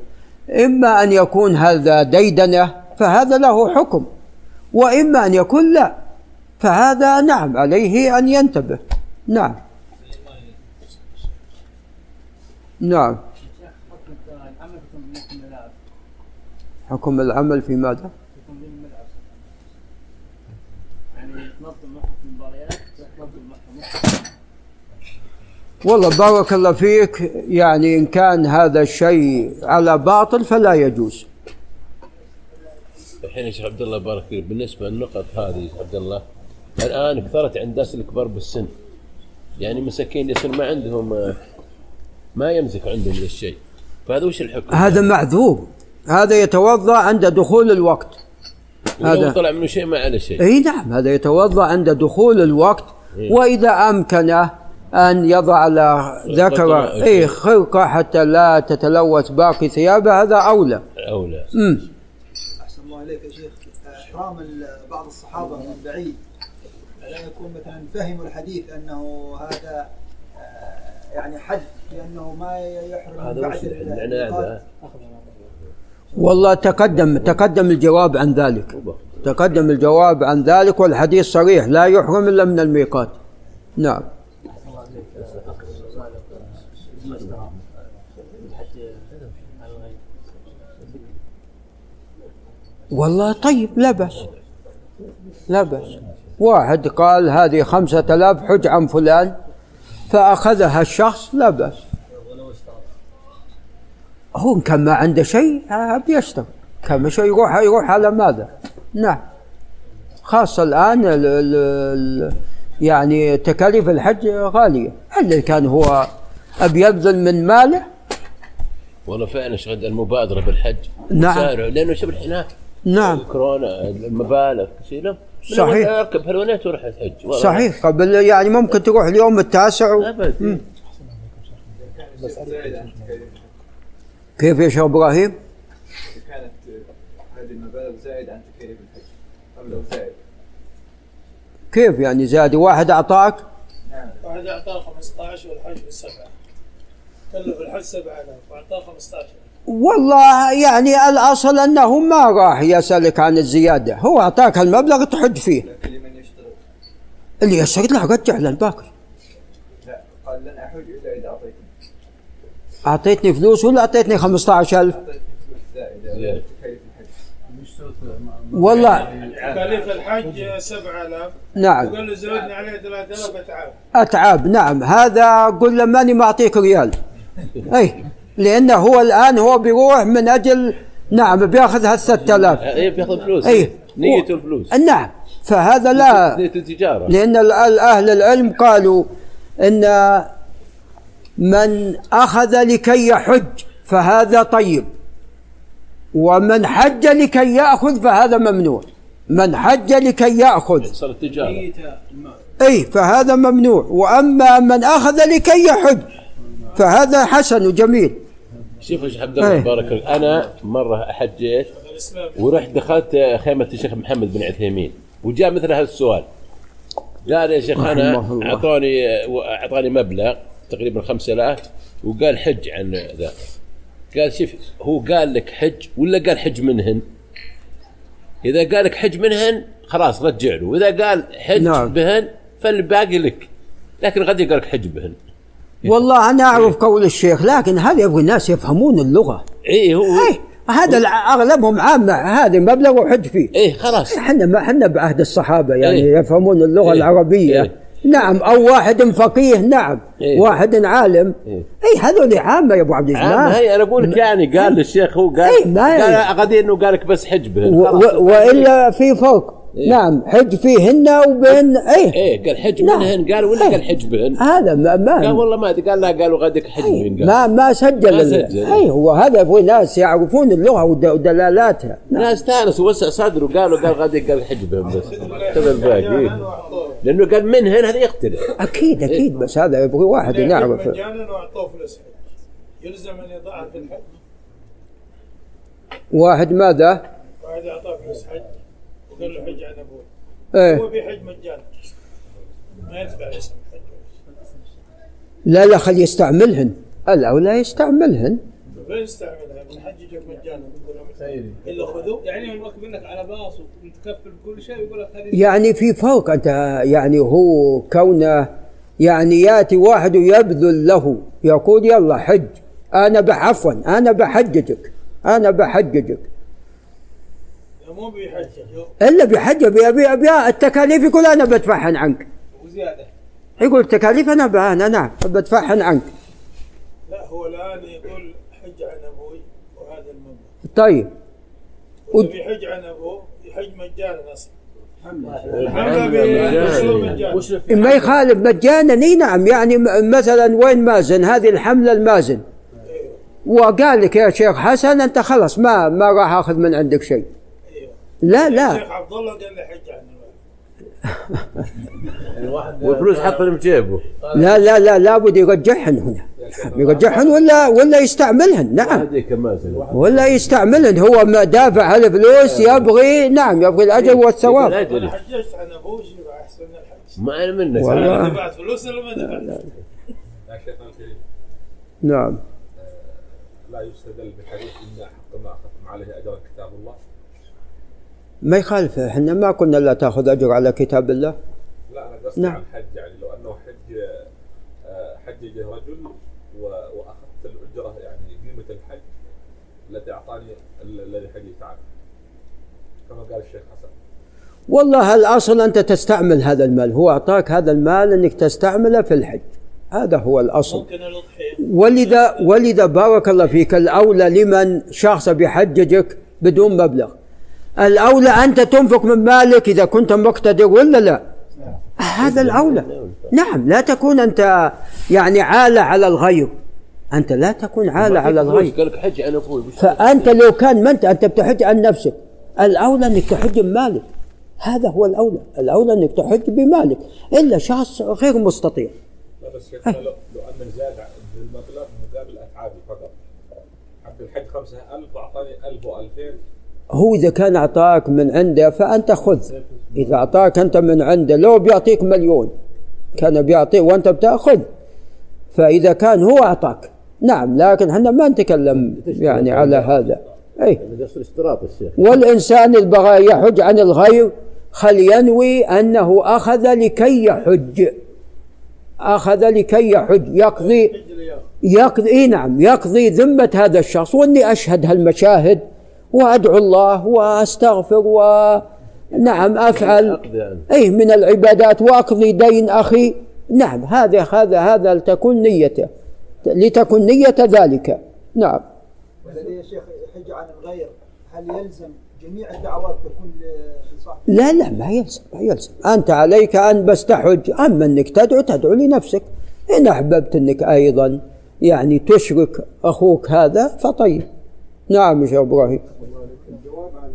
إما أن يكون هذا ديدنة فهذا له حكم، وإما أن يكون لا، فهذا نعم عليه أن ينتبه. نعم نعم. حكم العمل في ماذا؟ حكم الملعب، يعني تنظم مباريات، تنظم محكمة. والله بارك الله فيك، يعني إن كان هذا الشيء على باطل فلا يجوز. الحين يا شيخ عبد الله بارك فيك، بالنسبة للنقط هذه عبد الله الآن كثرت عند الناس الكبار بالسن، يعني مساكين يصير ما عندهم، ما يمسك عندهم هذا الشيء، فهذا وش الحكم؟ هذا معذوب، هذا يتوضا عند دخول الوقت. هذا طلع منه شيء ما على شيء. اي نعم، هذا يتوضا عند دخول الوقت، واذا امكنه ان يضع على ذكره اي خرقه حتى لا تتلوث باقي ثيابه، هذا اولى. اولى. امم. احسن الله اليك يا شيخ، احرام بعض الصحابه من بعيد، لا يكون مثلا فهموا الحديث انه هذا يعني حد لانه ما يحرم بعد العداء. والله تقدم تقدم الجواب عن ذلك، تقدم الجواب عن ذلك، والحديث صريح لا يحرم الا من الميقات. نعم. والله طيب لا بأس، لا بأس. واحد قال هذه خمسة آلاف حج عن فلان فأخذها الشخص، لا بأس. هو كان ما عنده شيء بيشتغل، كان ما شيء يروح يروح على ماذا؟ نعم، خاصة الآن ال ال يعني تكاليف الحج غالية، اللي كان هو أبي يبذل من ماله. والله فعلا شغل المبادرة بالحج. نعم. لأنه شبه هناك. نعم. كورونا المبالغ كثيرة. صحيح. اركب هلونات وروح الحج. صحيح، قبل يعني ممكن تروح اليوم التاسع و... كيف يا شيخ ابراهيم؟ كانت هذه المبالغ زائد عن تكاليف الحج، أم لو زائد؟ كيف يعني زائد؟ واحد أعطاك؟ نعم، واحد أعطاه خمسة عشر والحج بالسبعة، كلف الحج سبعة آلاف وأعطاه خمسة عشر. والله يعني الأصل أنه ما راح يسألك عن الزيادة، هو أعطاك المبلغ تحج فيه. لكن لمن يشترط؟ اللي يشترط له رجع له الباقي. لا، قال لن أحج إلا إذا أعطيتني. أعطيتني فلوس ولا أعطيتني خمسة عشر ألف؟ أعطيتني فلوس زائدة تكاليف الحج. والله تكاليف الحج سبعة آلاف. نعم. وقال له زودني عليه ثلاثة آلاف أتعاب. أتعاب، نعم. هذا قل له ماني ما أعطيك ريال. أي لأنه هو الآن هو بيروح من أجل، نعم، بياخذ هالستة آلاف. إيه بياخذ فلوس. إيه نيته الفلوس. نعم، فهذا لا نية التجارة. لأن أهل العلم قالوا إن من أخذ لكي يحج فهذا طيب، ومن حج لكي يأخذ فهذا ممنوع. من حج لكي يأخذ صارت تجارة. إيه فهذا ممنوع، وأما من أخذ لكي يحج فهذا حسن وجميل. شوف ايش عبد الله بارك الله. انا مره حجيت ورحت دخلت خيمه الشيخ محمد بن عثيمين وجاء مثل هذا السؤال. قال يا شيخ انا اعطوني اعطاني مبلغ تقريبا خمسة آلاف وقال حج عن ذا. قال شوف هو قال لك حج ولا قال حج منهن؟ اذا قال لك حج منهن خلاص رجع له، واذا قال حج نعم. بهن فالباقي لك، لكن غد قال لك حج بهن. والله انا اعرف قول الشيخ، لكن هل يبغى الناس يفهمون اللغه؟ اي هو أي. هذا اغلبهم عامه هذا مبلغ وحج فيه. اي خلاص احنا ما احنا بعهد الصحابه يعني إيه؟ يفهمون اللغه إيه؟ العربيه إيه؟ نعم، او واحد فقيه نعم إيه؟ واحد عالم اي إيه هذول عامه يا ابو عبد الرحمن عامه. اي انا اقول لك يعني قال للشيخ هو قال إيه؟ قال غادي انه قال لك بس حج بهن والا في فرق إيه؟ نعم حج فيهن وبين ايه ايه قال حج نعم. منهن قال ولا إيه؟ قال حج بهن هذا ما, ما قال والله ما قال لا قالوا غاديك حج إيه؟ بهن ما ما سجل, ما سجل ايه وهذا في ناس يعرفون اللغه ودلالاتها نعم. ناس تانس ووسع صدره وقالوا قال غاديك قال حج بهن بس تبع الباقي إيه؟ لانه قال منهن هذا يقتل اكيد اكيد إيه؟ بس هذا يبغى واحد يعرف مجانا واعطوه فلوس يلزم ان يضعها في الحج واحد ماذا؟ واحد اعطاه فلوس حج قال له حج عن ابوه ايه هو بيحج مجانا ما يتبع اسم الحج لا لا خليه يستعملهن الاولى يستعملهن وين يستعملها بنحججك مجانا بنقول لهم الا خذوه يعني نركب منك على باص ومتكفل بكل شيء يقول لك هذه يعني في فرق انت يعني هو كونه يعني ياتي واحد ويبذل له يقول يلا حج انا بعفوا انا بحججك انا بحججك مو بيحج الا بيحج ابي ابي التكاليف يقول انا بدفعهن عنك وزياده يقول التكاليف انا انا نعم بدفعهن عنك لا هو الان يقول حج عن ابوي وهذا المبلغ طيب وبيحج عن ابوه يحج مجانا اصلا الحمله ما يخالف مجانا اي نعم يعني مثلا وين مازن هذه الحمله المازن أيوه. وقال لك يا شيخ حسن انت خلص ما ما راح اخذ من عندك شيء لا لا الشيخ عبد الله قال لي حج عنه والفلوس حطهم بجيبه لا لا لا لابد يرجعهن هنا يرجعهن ولا ولا يستعملهن نعم ولا يستعملهن هو ما دافع هالفلوس يبغي نعم يبغي الاجر والثواب انا حججت عن ابوي احسن الحج ما انا منك انا دفعت فلوس ولا ما دفعت نعم لا يستدل بحديث ان حق ما اخذتم عليه اجر كتاب الله ما يخالف احنا ما قلنا لا تاخذ اجر على كتاب الله لا انا قصدي نعم. عن الحج يعني لو انه حج حججه رجل واخذت الاجره يعني قيمه الحج التي اعطاني الذي حجيت عنه كما قال الشيخ حسن والله الاصل انت تستعمل هذا المال هو اعطاك هذا المال انك تستعمله في الحج هذا هو الاصل ممكن الاضحيه ولذا ولذا بارك الله فيك الاولى لمن شخص بيحججك بدون مبلغ الأولى أنت تنفق من مالك إذا كنت مقتدر ولا لا هذا الأولى نعم لا تكون أنت يعني عالة على الغير أنت لا تكون عالة على الغير فأنت لو كان ما أنت أنت بتحج عن نفسك الأولى أنك تحج بمالك هذا هو الأولى الأولى أنك تحج بمالك إلا شخص غير مستطيع بس لو أن زاد بالمبلغ مقابل أتعابي فقط عبد الحج خمسة ألف وأعطاني ألف وألفين هو إذا كان أعطاك من عنده فأنت خذ إذا أعطاك أنت من عنده لو بيعطيك مليون كان بيعطيك وأنت بتأخذ فإذا كان هو أعطاك نعم لكن احنا ما نتكلم يعني على هذا أي والإنسان اللي بغى يحج عن الغير خل ينوي أنه أخذ لكي يحج أخذ لكي يحج يقضي يقضي نعم يقضي ذمة هذا الشخص وإني أشهد هالمشاهد وأدعو الله وأستغفر ونعم أفعل أي من العبادات وأقضي دين أخي نعم هذا هذا هذا لتكون نيته لتكون نية ذلك نعم. يا شيخ حج عن الغير هل يلزم جميع الدعوات تكون لصاحب؟ لا لا ما يلزم ما يلزم أنت عليك أن بس تحج أما أنك تدعو تدعو لنفسك إن أحببت أنك أيضا يعني تشرك أخوك هذا فطيب. نعم يا ابراهيم. الجواب عن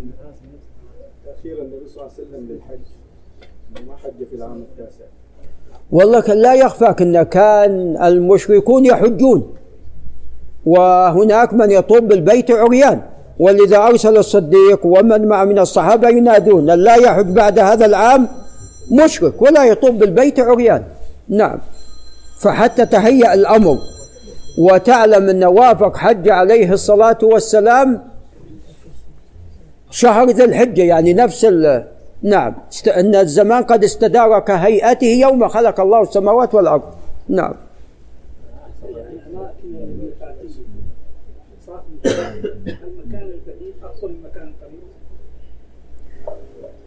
تاخير النبي صلى الله عليه وسلم للحج ما حج في العام التاسع. والله كان لا يخفاك ان كان المشركون يحجون وهناك من يطوف بالبيت عريان، ولذا أرسل الصديق ومن مع من الصحابة ينادون لا يحج بعد هذا العام مشرك ولا يطوف بالبيت عريان. نعم، فحتى تهيأ الأمر، وتعلم أن وافق حج عليه الصلاة والسلام شهر ذي الحجة، يعني نفس ال... نعم أن الزمان قد استدار كهيئته يوم خلق الله السماوات والأرض. نعم.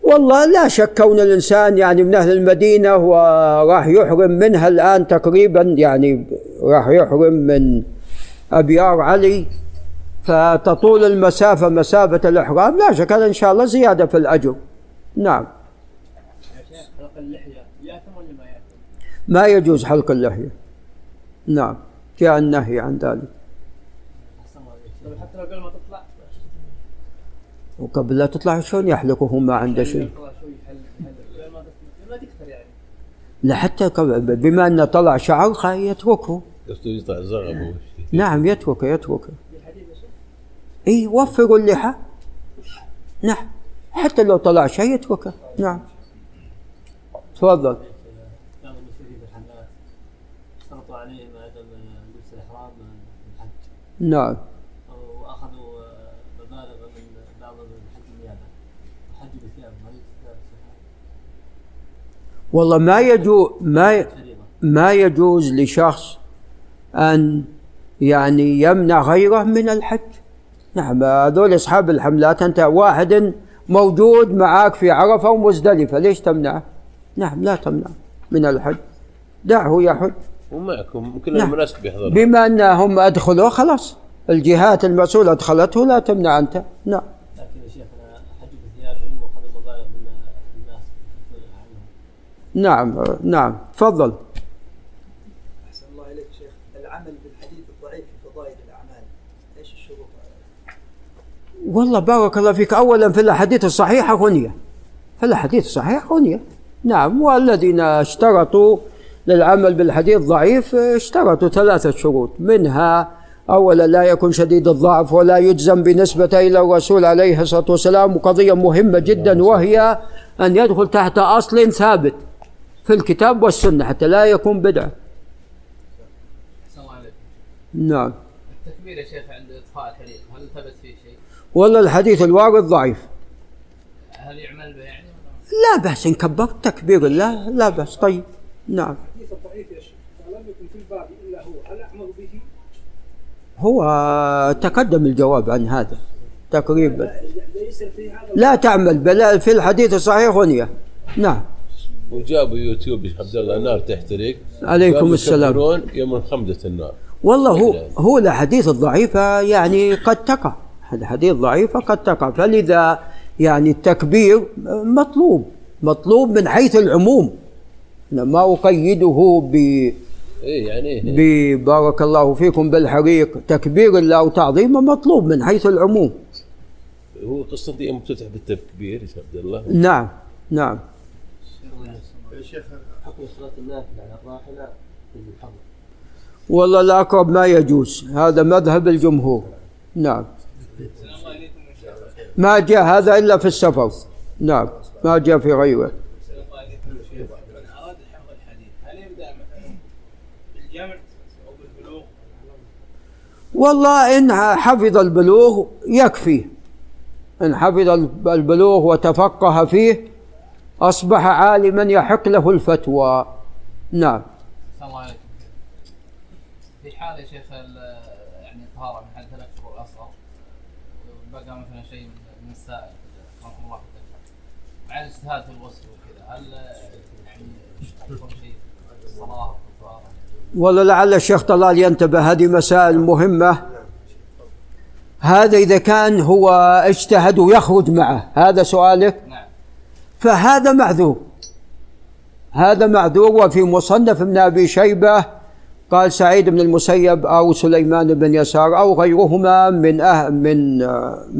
والله لا شك كون الإنسان يعني من أهل المدينة وراح يحرم منها الآن تقريبا، يعني راح يحرم من أبيار علي، فتطول المسافة مسافة الإحرام، لا شك إن شاء الله زيادة في الأجر. نعم. حلق اللحية يأثم ولا ما يأثم؟ ما يجوز حلق اللحية. نعم، جاء النهي عن ذلك. حتى لو قبل ما تطلع؟ وقبل لا تطلع شلون يحلقوا هم ما عنده شيء؟ لا، حتى بما أنه طلع شعر خليه يتركه. يطلع زغب. نعم، يتركه يتركه. اي وفروا اللحى. نعم، حتى لو طلع شيء يتركه. نعم، تفضل. كانوا المسلمين في الحملات اشترطوا عليهم عدم لبس الاحرام في الحج. نعم. واخذوا مبالغ من بعض الحج النيابه وحجوا بثياب. والله ما يجوز ما ما يجوز لشخص ان يعني يمنع غيره من الحج. نعم، هذول اصحاب الحملات، انت واحد موجود معك في عرفه ومزدلفه، ليش تمنعه؟ نعم، لا تمنع من الحج، دعه يحج. ومعكم كل الناس بيحضروا. بما انهم ادخلوه خلاص، الجهات المسؤوله ادخلته، لا تمنع انت. نعم. لكن يا شيخ انا حج بثيابهم واخذوا مبالغ من الناس. نعم نعم، تفضل. احسن الله اليك شيخ، العمل بالحديث الضعيف في فضائل الاعمال، ايش الشروط؟ والله بارك الله فيك، أولا في الأحاديث الصحيحة غنية، في الأحاديث الصحيحة غنية. نعم، والذين اشترطوا للعمل بالحديث ضعيف اشترطوا ثلاثة شروط، منها أولا لا يكون شديد الضعف ولا يجزم بنسبة إلى الرسول عليه الصلاة والسلام، وقضية مهمة جدا وهي أن يدخل تحت أصل ثابت في الكتاب والسنة حتى لا يكون بدعة. نعم. التكبير يا شيخ عند إطفاء الحريق هل ثبت فيه شيء؟ والله الحديث الوارد ضعيف. هل يعمل به يعني؟ لا بأس إن كبرت تكبير الله، لا بأس. طيب. نعم. الحديث الضعيف يا شيخ لم يكن في الباب إلا هو، هل أعمل به؟ هو تقدم الجواب عن هذا تقريبا. ليس في هذا، لا تعمل بلا في الحديث الصحيح غنية. نعم. وجابوا يوتيوب عبد الله نار تحترق. عليكم السلام. يوم خمدة النار. والله هو هو الأحاديث الضعيفة يعني قد تقع. الحديث ضعيفة قد تقع، فلذا يعني التكبير مطلوب، مطلوب من حيث العموم، ما أقيده ب يعني ببارك الله فيكم بالحريق. تكبير الله وتعظيمه مطلوب من حيث العموم. هو قصتي أم تفتح بالتكبير يا عبد الله. نعم نعم. يا شيخ حكم صلاة النافلة على الراحلة في الحضر؟ والله الأقرب ما يجوز، هذا مذهب الجمهور. نعم. ما جاء هذا إلا في السفر. نعم، ما جاء في غيره. السلام عليكم شيخ، من أراد حفظ الحديث هل يبدأ مثلا بالجمع أو بالبلوغ؟ والله إن حفظ البلوغ يكفي، إن حفظ البلوغ وتفقه فيه أصبح عالما يحق له الفتوى. نعم. السلام عليكم. في حال يا شيخ يعني الطهارة من حد الأكبر والأصغر بقى مثلا شيء من السائل رحمه الله مع الاجتهاد في الغسل وكذا، هل يعني يكون شيء صلاة؟ والله لعل الشيخ طلال ينتبه، هذه مسائل مهمة. هذا إذا كان هو اجتهد ويخرج معه، هذا سؤالك؟ نعم. فهذا معذور، هذا معذور. وفي مصنف ابن أبي شيبة قال سعيد بن المسيب أو سليمان بن يسار أو غيرهما من أهل من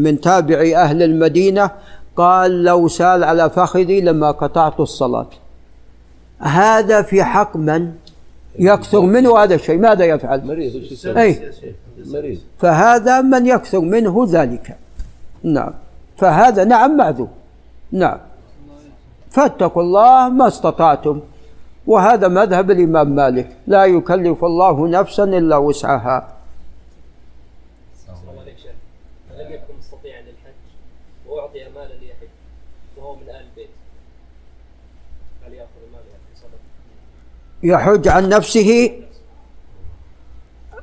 من تابعي أهل المدينة قال لو سال على فخذي لما قطعت الصلاة. هذا في حق من؟ يكثر منه هذا الشيء، ماذا يفعل؟ مريض. أي. مريض. فهذا من يكثر منه ذلك. نعم. فهذا نعم معذور. نعم. فاتقوا الله ما استطعتم، وهذا مذهب الإمام مالك، لا يكلف الله نفسا إلا وسعها. السلام عليكم. لم يكن مستطيعا للحج وأعطي مالا ليحج وهو من آل البيت، هل يأخذ المال يحج عن نفسه؟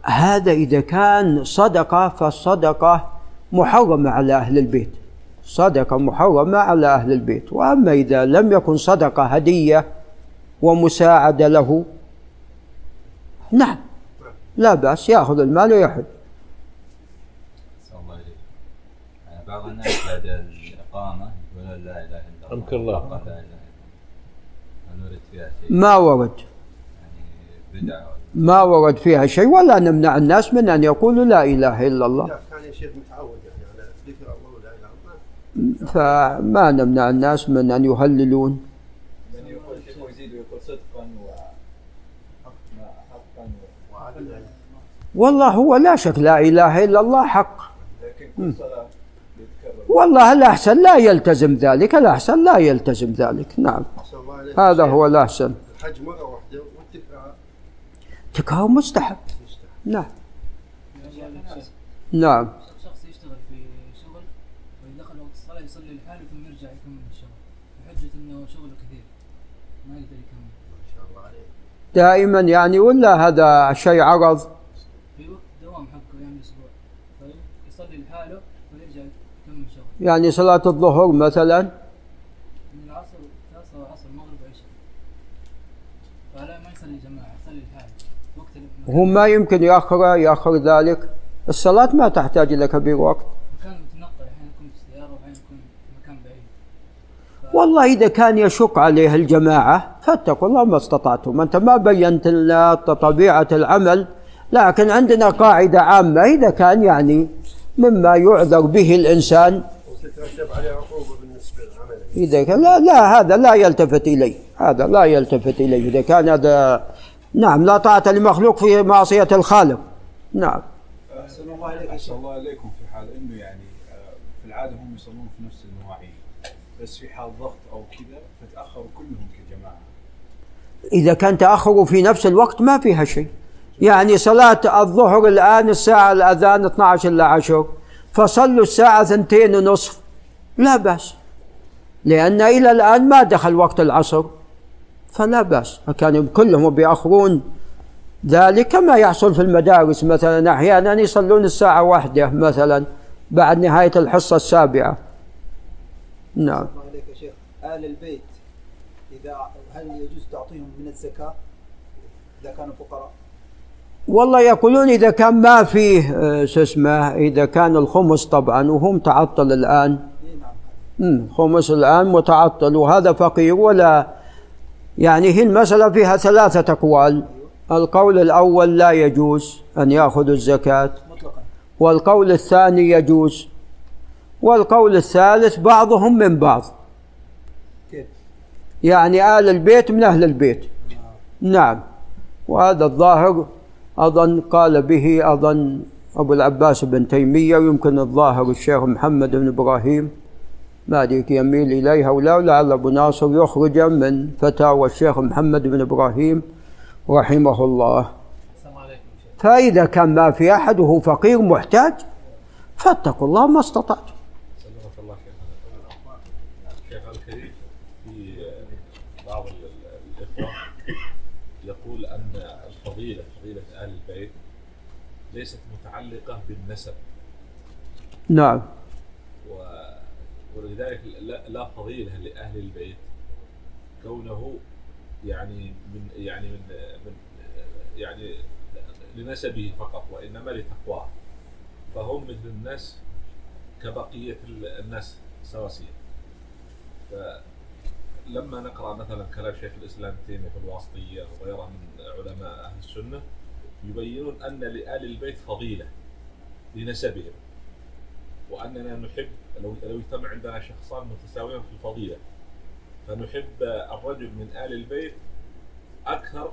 هذا إذا كان صدقة فالصدقة محرمة على أهل البيت، صدقة محرمة على أهل البيت. وأما إذا لم يكن صدقة، هدية ومساعدة له، نعم لا بأس يأخذ المال ويحج. بعض الناس بعد الإقامة ولا لا إله إلا الله. الله. ما ورد. يعني ما ورد فيها شيء، ولا نمنع الناس من أن يقولوا لا إله إلا الله. كان يا شيخ متعود يعني على ذكر الله ولا إله إلا الله. فما نمنع الناس من أن يهللون. يعني يقول شيء يزيد ويقول صدقا وحقا وعدلا. والله هو لا شك لا إله إلا الله حق. لكن والله الأحسن لا يلتزم ذلك، الأحسن لا يلتزم ذلك. نعم هذا هو الأحسن. الحج مرة واحدة والتكرار، تكرار مستحب. نعم نعم. شخص يشتغل في شغل ويدخل وقت الصلاة يصلي لحاله ثم يرجع يكمل الشغل بحجة أنه شغله كثير ما يقدر يكمل. ما شاء الله عليه. دائما يعني ولا هذا شيء عرض؟ في وقت دوام حقه يعني أسبوع، فيصلي لحاله ويرجع. يعني صلاة الظهر مثلا من العصر العصر والعصر المغرب والعشاء، فلا ما يصلي جماعة، يصلي الحاج وقت هو ما يمكن يأخر يأخر ذلك. الصلاة ما تحتاج إلى كبير وقت. مكان متنقل، أحيانا يكون في سيارة وأحيانا يكون في مكان بعيد. ف... والله إذا كان يشق عليه الجماعة فاتقوا الله ما استطعتم. أنت ما بينت لنا طبيعة العمل، لكن عندنا قاعدة عامة إذا كان يعني مما يعذر به الإنسان وتترتب عليه عقوبة بالنسبة للعمل. إذا كان لا لا هذا لا يلتفت إليه، هذا لا يلتفت إليه إذا كان هذا. نعم لا طاعة لمخلوق في معصية الخالق. نعم. أحسن الله عليكم. أحسن الله عليكم. في حال إنه يعني في العادة هم يصلون في نفس المواعيد، بس في حال ضغط أو كذا فتأخروا كلهم كجماعة. إذا كان تأخروا في نفس الوقت ما فيها شيء. يعني صلاة الظهر الآن الساعة الأذان اثني عشر إلى عشرة، فصلوا الساعة اثنتين ونصف، لا بأس، لأن إلى الآن ما دخل وقت العصر فلا بأس. كانوا كلهم بيأخرون ذلك كما يحصل في المدارس مثلا، أحيانا يصلون الساعة واحدة مثلا بعد نهاية الحصة السابعة. نعم. السلام عليك يا شيخ. آل البيت إذا هل يجوز تعطيهم من الزكاة إذا كانوا فقراء؟ والله يقولون إذا كان ما فيه شو اسمه، إذا كان الخمس طبعا، وهم تعطل الآن. امم خمس الآن متعطل، وهذا فقير ولا يعني. هي المسألة فيها ثلاثة أقوال. القول الأول لا يجوز أن يأخذوا الزكاة مطلقا، والقول الثاني يجوز، والقول الثالث بعضهم من بعض. يعني آل البيت من أهل البيت. نعم. وهذا الظاهر أظن قال به أظن أبو العباس بن تيمية، ويمكن الظاهر الشيخ محمد بن إبراهيم، ما أدري يميل إليها ولا، ولعل أبو ناصر يخرج من فتاوى الشيخ محمد بن إبراهيم رحمه الله. فإذا كان ما في أحد وهو فقير محتاج فاتقوا الله ما استطعتم. سلمك الله شيخ الكريم. في بعض الإخوة يقول أن الفضيلة فضيلة آل البيت ليست متعلقة بالنسب. نعم. ولذلك لا فضيلة لأهل البيت كونه يعني من يعني من, من يعني لنسبه فقط، وإنما لتقواه، فهم مثل الناس كبقية الناس سواسية. لما نقرأ مثلا كلام شيخ الإسلام تيمية في الواسطية وغيره من علماء أهل السنة يبينون أن لآل البيت فضيلة لنسبهم، وأننا نحب لو لو اجتمع عندنا شخصان متساويين في الفضيلة فنحب الرجل من آل البيت أكثر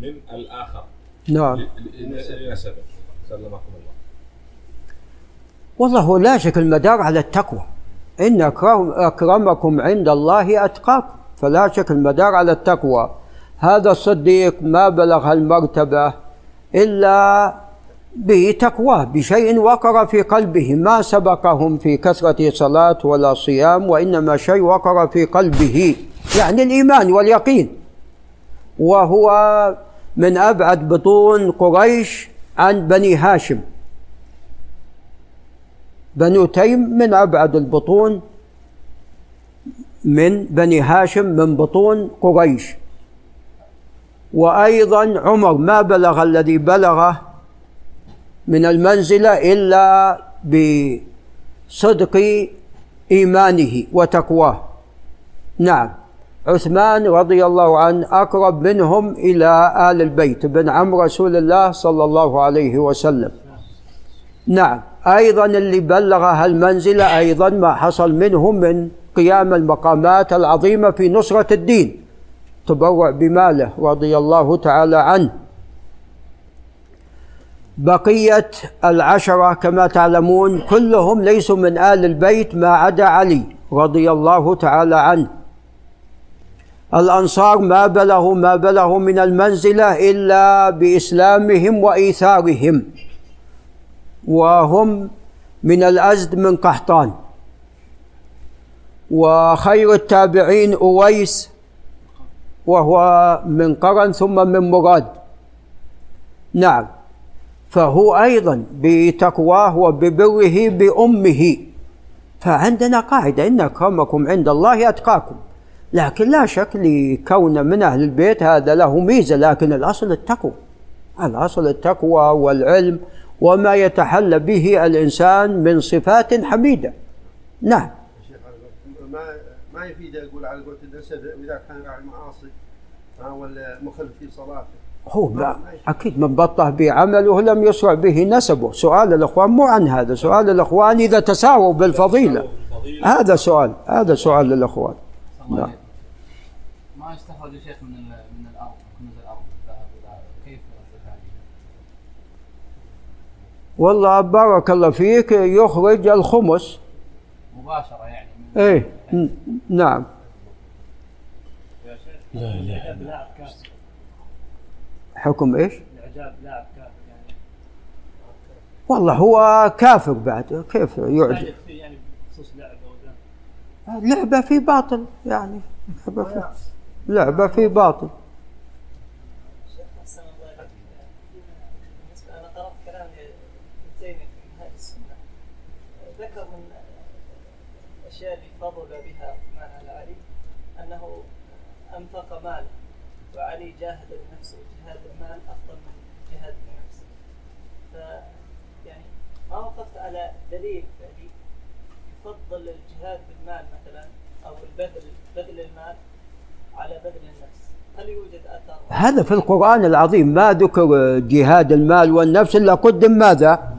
من الآخر. نعم. لنسبه سلمكم الله. والله لا شك المدار على التقوى. إن أكرمكم عند الله أتقاكم، فلا شك المدار على التقوى. هذا الصديق ما بلغ المرتبة إلا بتقواه، بشيء وقر في قلبه، ما سبقهم في كثرة صلاة ولا صيام، وإنما شيء وقر في قلبه، يعني الإيمان واليقين. وهو من أبعد بطون قريش عن بني هاشم. بنو تيم من أبعد البطون من بني هاشم، من بطون قريش. وأيضا عمر ما بلغ الذي بلغه من المنزلة إلا بصدق إيمانه وتقواه. نعم. عثمان رضي الله عنه أقرب منهم إلى آل البيت بن عم رسول الله صلى الله عليه وسلم. نعم. أيضا اللي بلغ هالمنزلة أيضا ما حصل منهم من قيام المقامات العظيمة في نصرة الدين، تبرع بماله رضي الله تعالى عنه. بقية العشرة كما تعلمون كلهم ليسوا من آل البيت ما عدا علي رضي الله تعالى عنه. الأنصار ما بلغوا ما بلغوا من المنزلة إلا بإسلامهم وإيثارهم، وهم من الأزد من قحطان. وخير التابعين أويس، وهو من قرن ثم من مراد. نعم. فهو أيضا بتقواه وببره بأمه. فعندنا قاعدة إن أكرمكم عند الله أتقاكم، لكن لا شك لكون من أهل البيت هذا له ميزة، لكن الأصل التقوى، الأصل التقوى والعلم وما يتحلى به الإنسان من صفات حميدة. نعم. ما يفيد أقول على قولة الأسد إذا كان راعي معاصي أو المخلف في صلاته، هو أكيد من بطه بعمله لم يسرع به نسبه. سؤال الأخوان مو عن هذا، سؤال الأخوان إذا تساووا بالفضيلة، هذا سؤال، هذا سؤال للأخوان. نعم. ما يستخرج شيخ من من الأرض، كنوز الأرض كيف يرد عليه؟ والله بارك الله فيك، يخرج الخمس مباشرة يعني. ايه نعم. لا لا لا. حكم ايش؟ الاعجاب لاعب كافر يعني. والله هو كافر بعد، كيف يعجب؟ يعني بخصوص لعبه لعبه في باطل يعني، لعبه في لعبه في باطل. شيخ احسن الله عليك، بالنسبه انا قرات كلام زين في هذه السنه، ذكر من الأشياء اللي فضل بها عثمان على علي أنه أنفق ماله، وعلي جاهد بنفسه، وجهاد المال أفضل من جهاد النفس. فيعني ما وقفت على دليل فعلي يفضل الجهاد بالمال مثلا أو البذل، بذل المال على بذل النفس، هل يوجد أثر؟ هذا في القرآن العظيم ما ذكر جهاد المال والنفس إلا قدم ماذا؟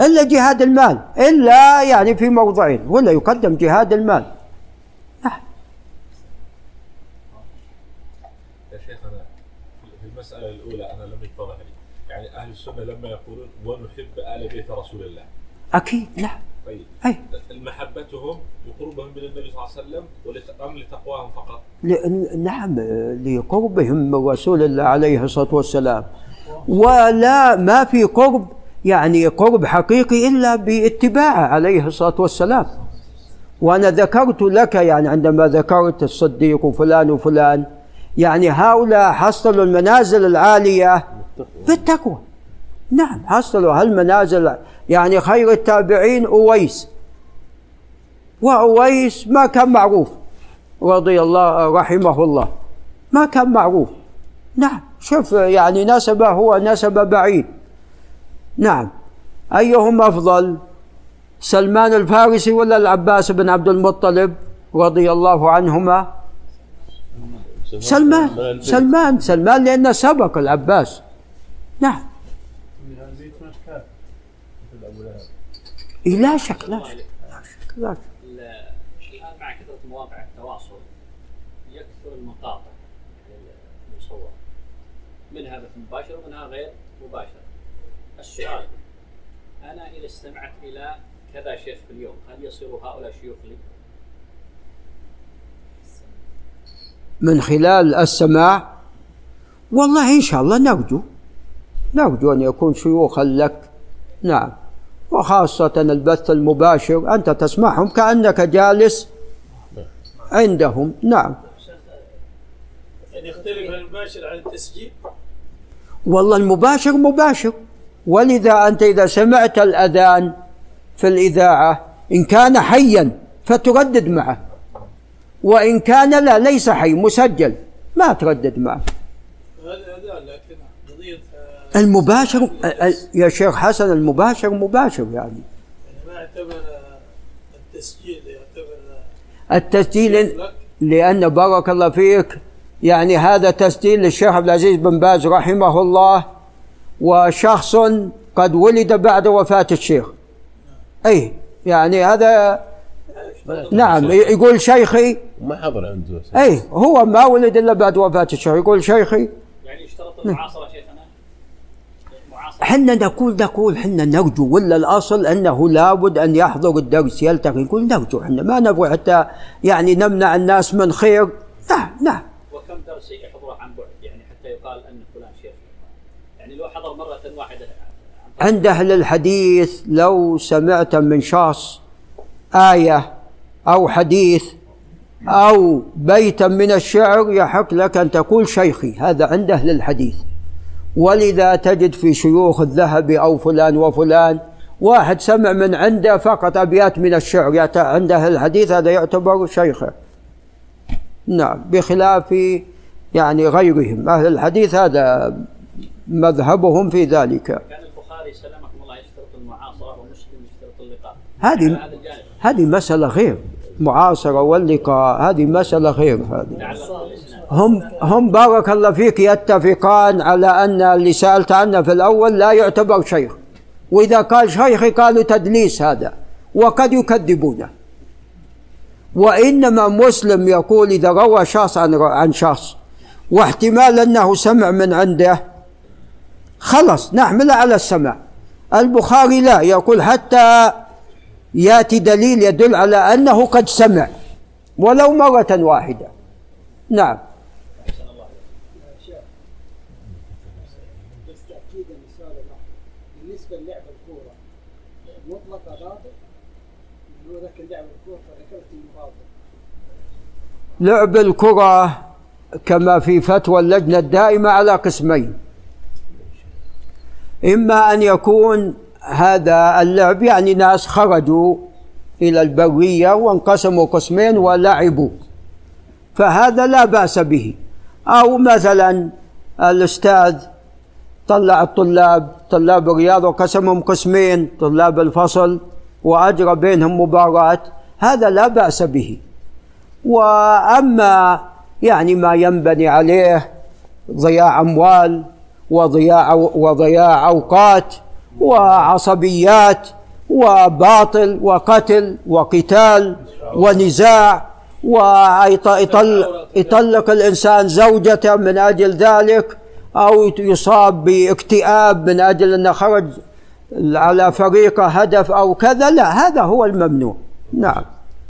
إلا جهاد المال، إلا يعني في موضعين، ولا يقدم جهاد المال. نعم. يا شيخ أنا في المسألة الأولى أنا لم يتضح لي، يعني أهل السنة لما يقولون ونحب آل بيت رسول الله، أكيد. نعم. طيب أي. محبتهم لقربهم من النبي صلى الله عليه وسلم أم لتقواهم فقط؟ نعم، لقربهم من رسول الله عليه الصلاة والسلام، ولا ما في قرب يعني قرب حقيقي إلا باتباعه عليه الصلاة والسلام. وأنا ذكرت لك يعني عندما ذكرت الصديق وفلان وفلان، يعني هؤلاء حصلوا المنازل العالية بالتقوى. نعم، حصلوا هالمنازل. يعني خير التابعين أويس، وأويس ما كان معروف رضي الله رحمه الله، ما كان معروف. نعم. شوف يعني نسبه، هو نسبه بعيد. نعم. أيهم أفضل، سلمان الفارسي ولا العباس بن عبد المطلب رضي الله عنهما؟ سلمان. سلمان سلمان, سلمان لأنه سبق العباس. نعم. لا شك لا شك لا شك لا شك. الآن مع كثرة مواقع التواصل يكثر المقاطع المصورة، منها مثل مباشرة ومنها غير مباشرة. السؤال: أنا إذا استمعت إلى كذا شيخ في اليوم هل يصير هؤلاء شيوخ لي؟ من خلال السماع؟ والله إن شاء الله نرجو نرجو أن يكون شيوخا لك، نعم، وخاصة البث المباشر أنت تسمعهم كأنك جالس عندهم، نعم. يعني يختلف المباشر عن التسجيل؟ والله المباشر مباشر، ولذا أنت إذا سمعت الأذان في الإذاعة إن كان حيا فتردد معه، وإن كان لا ليس حي مسجل ما تردد معه. المباشر يا شيخ حسن، المباشر مباشر، يعني ما يعتبر التسجيل، يعتبر التسجيل، لأن بارك الله فيك يعني هذا تسجيل للشيخ عبد العزيز بن باز رحمه الله، وشخص قد ولد بعد وفاة الشيخ. أي يعني هذا نعم يقول شيخي ما حضر عنده. أي هو ما ولد إلا بعد وفاة الشيخ، يقول شيخي. يعني اشترط المعاصرة شيخنا؟ حنا نقول نقول حنا نرجو، ولا الاصل انه لابد ان يحضر الدرس يلتقي، نقول نرجو، حنا ما نبغى حتى يعني نمنع الناس من خير. نعم نعم. وكم درس يحضره عن بعد يعني حتى يقال ان فلان شيخ؟ يعني لو حضر مره واحده عند اهل الحديث، لو سمعت من شخص آية او حديث او بيتا من الشعر يحق لك ان تقول شيخي، هذا عند اهل الحديث. ولذا تجد في شيوخ الذهبي أو فلان وفلان واحد سمع من عنده فقط أبيات من الشعر عنده الحديث، هذا يعتبر شيخه، نعم، بخلاف يعني غيرهم أهل الحديث هذا مذهبهم في ذلك. كان البخاري سلامكم الله يشترط المعاصرة ومسلم يشترط اللقاء، هذه هذه مسألة غير، معاصرة واللقاء هذه مسألة غير. هذه هم هم بارك الله فيك يتفقان على أن اللي سألت عنه في الأول لا يعتبر شيخ، وإذا قال شيخي قالوا تدليس هذا وقد يكذبونه. وإنما مسلم يقول إذا روى شخص عن عن شخص واحتمال أنه سمع من عنده خلص نحمله على السماع. البخاري لا، يقول حتى يأتي دليل يدل على أنه قد سمع ولو مرة واحدة، نعم. لعب الكرة كما في فتوى اللجنة الدائمة على قسمين: إما أن يكون هذا اللعب يعني ناس خرجوا إلى البرية وانقسموا قسمين ولعبوا، فهذا لا بأس به. أو مثلا الأستاذ طلع الطلاب، طلاب الرياض، وقسمهم قسمين طلاب الفصل وأجرى بينهم مباراة، هذا لا بأس به. وأما يعني ما ينبني عليه ضياع أموال وضياع وضياع أوقات وعصبيات وباطل وقتل وقتال ونزاع، ويطلق الإنسان زوجته من أجل ذلك، أو يصاب باكتئاب من أجل أنه خرج على فريقه هدف أو كذا، لا، هذا هو الممنوع، نعم.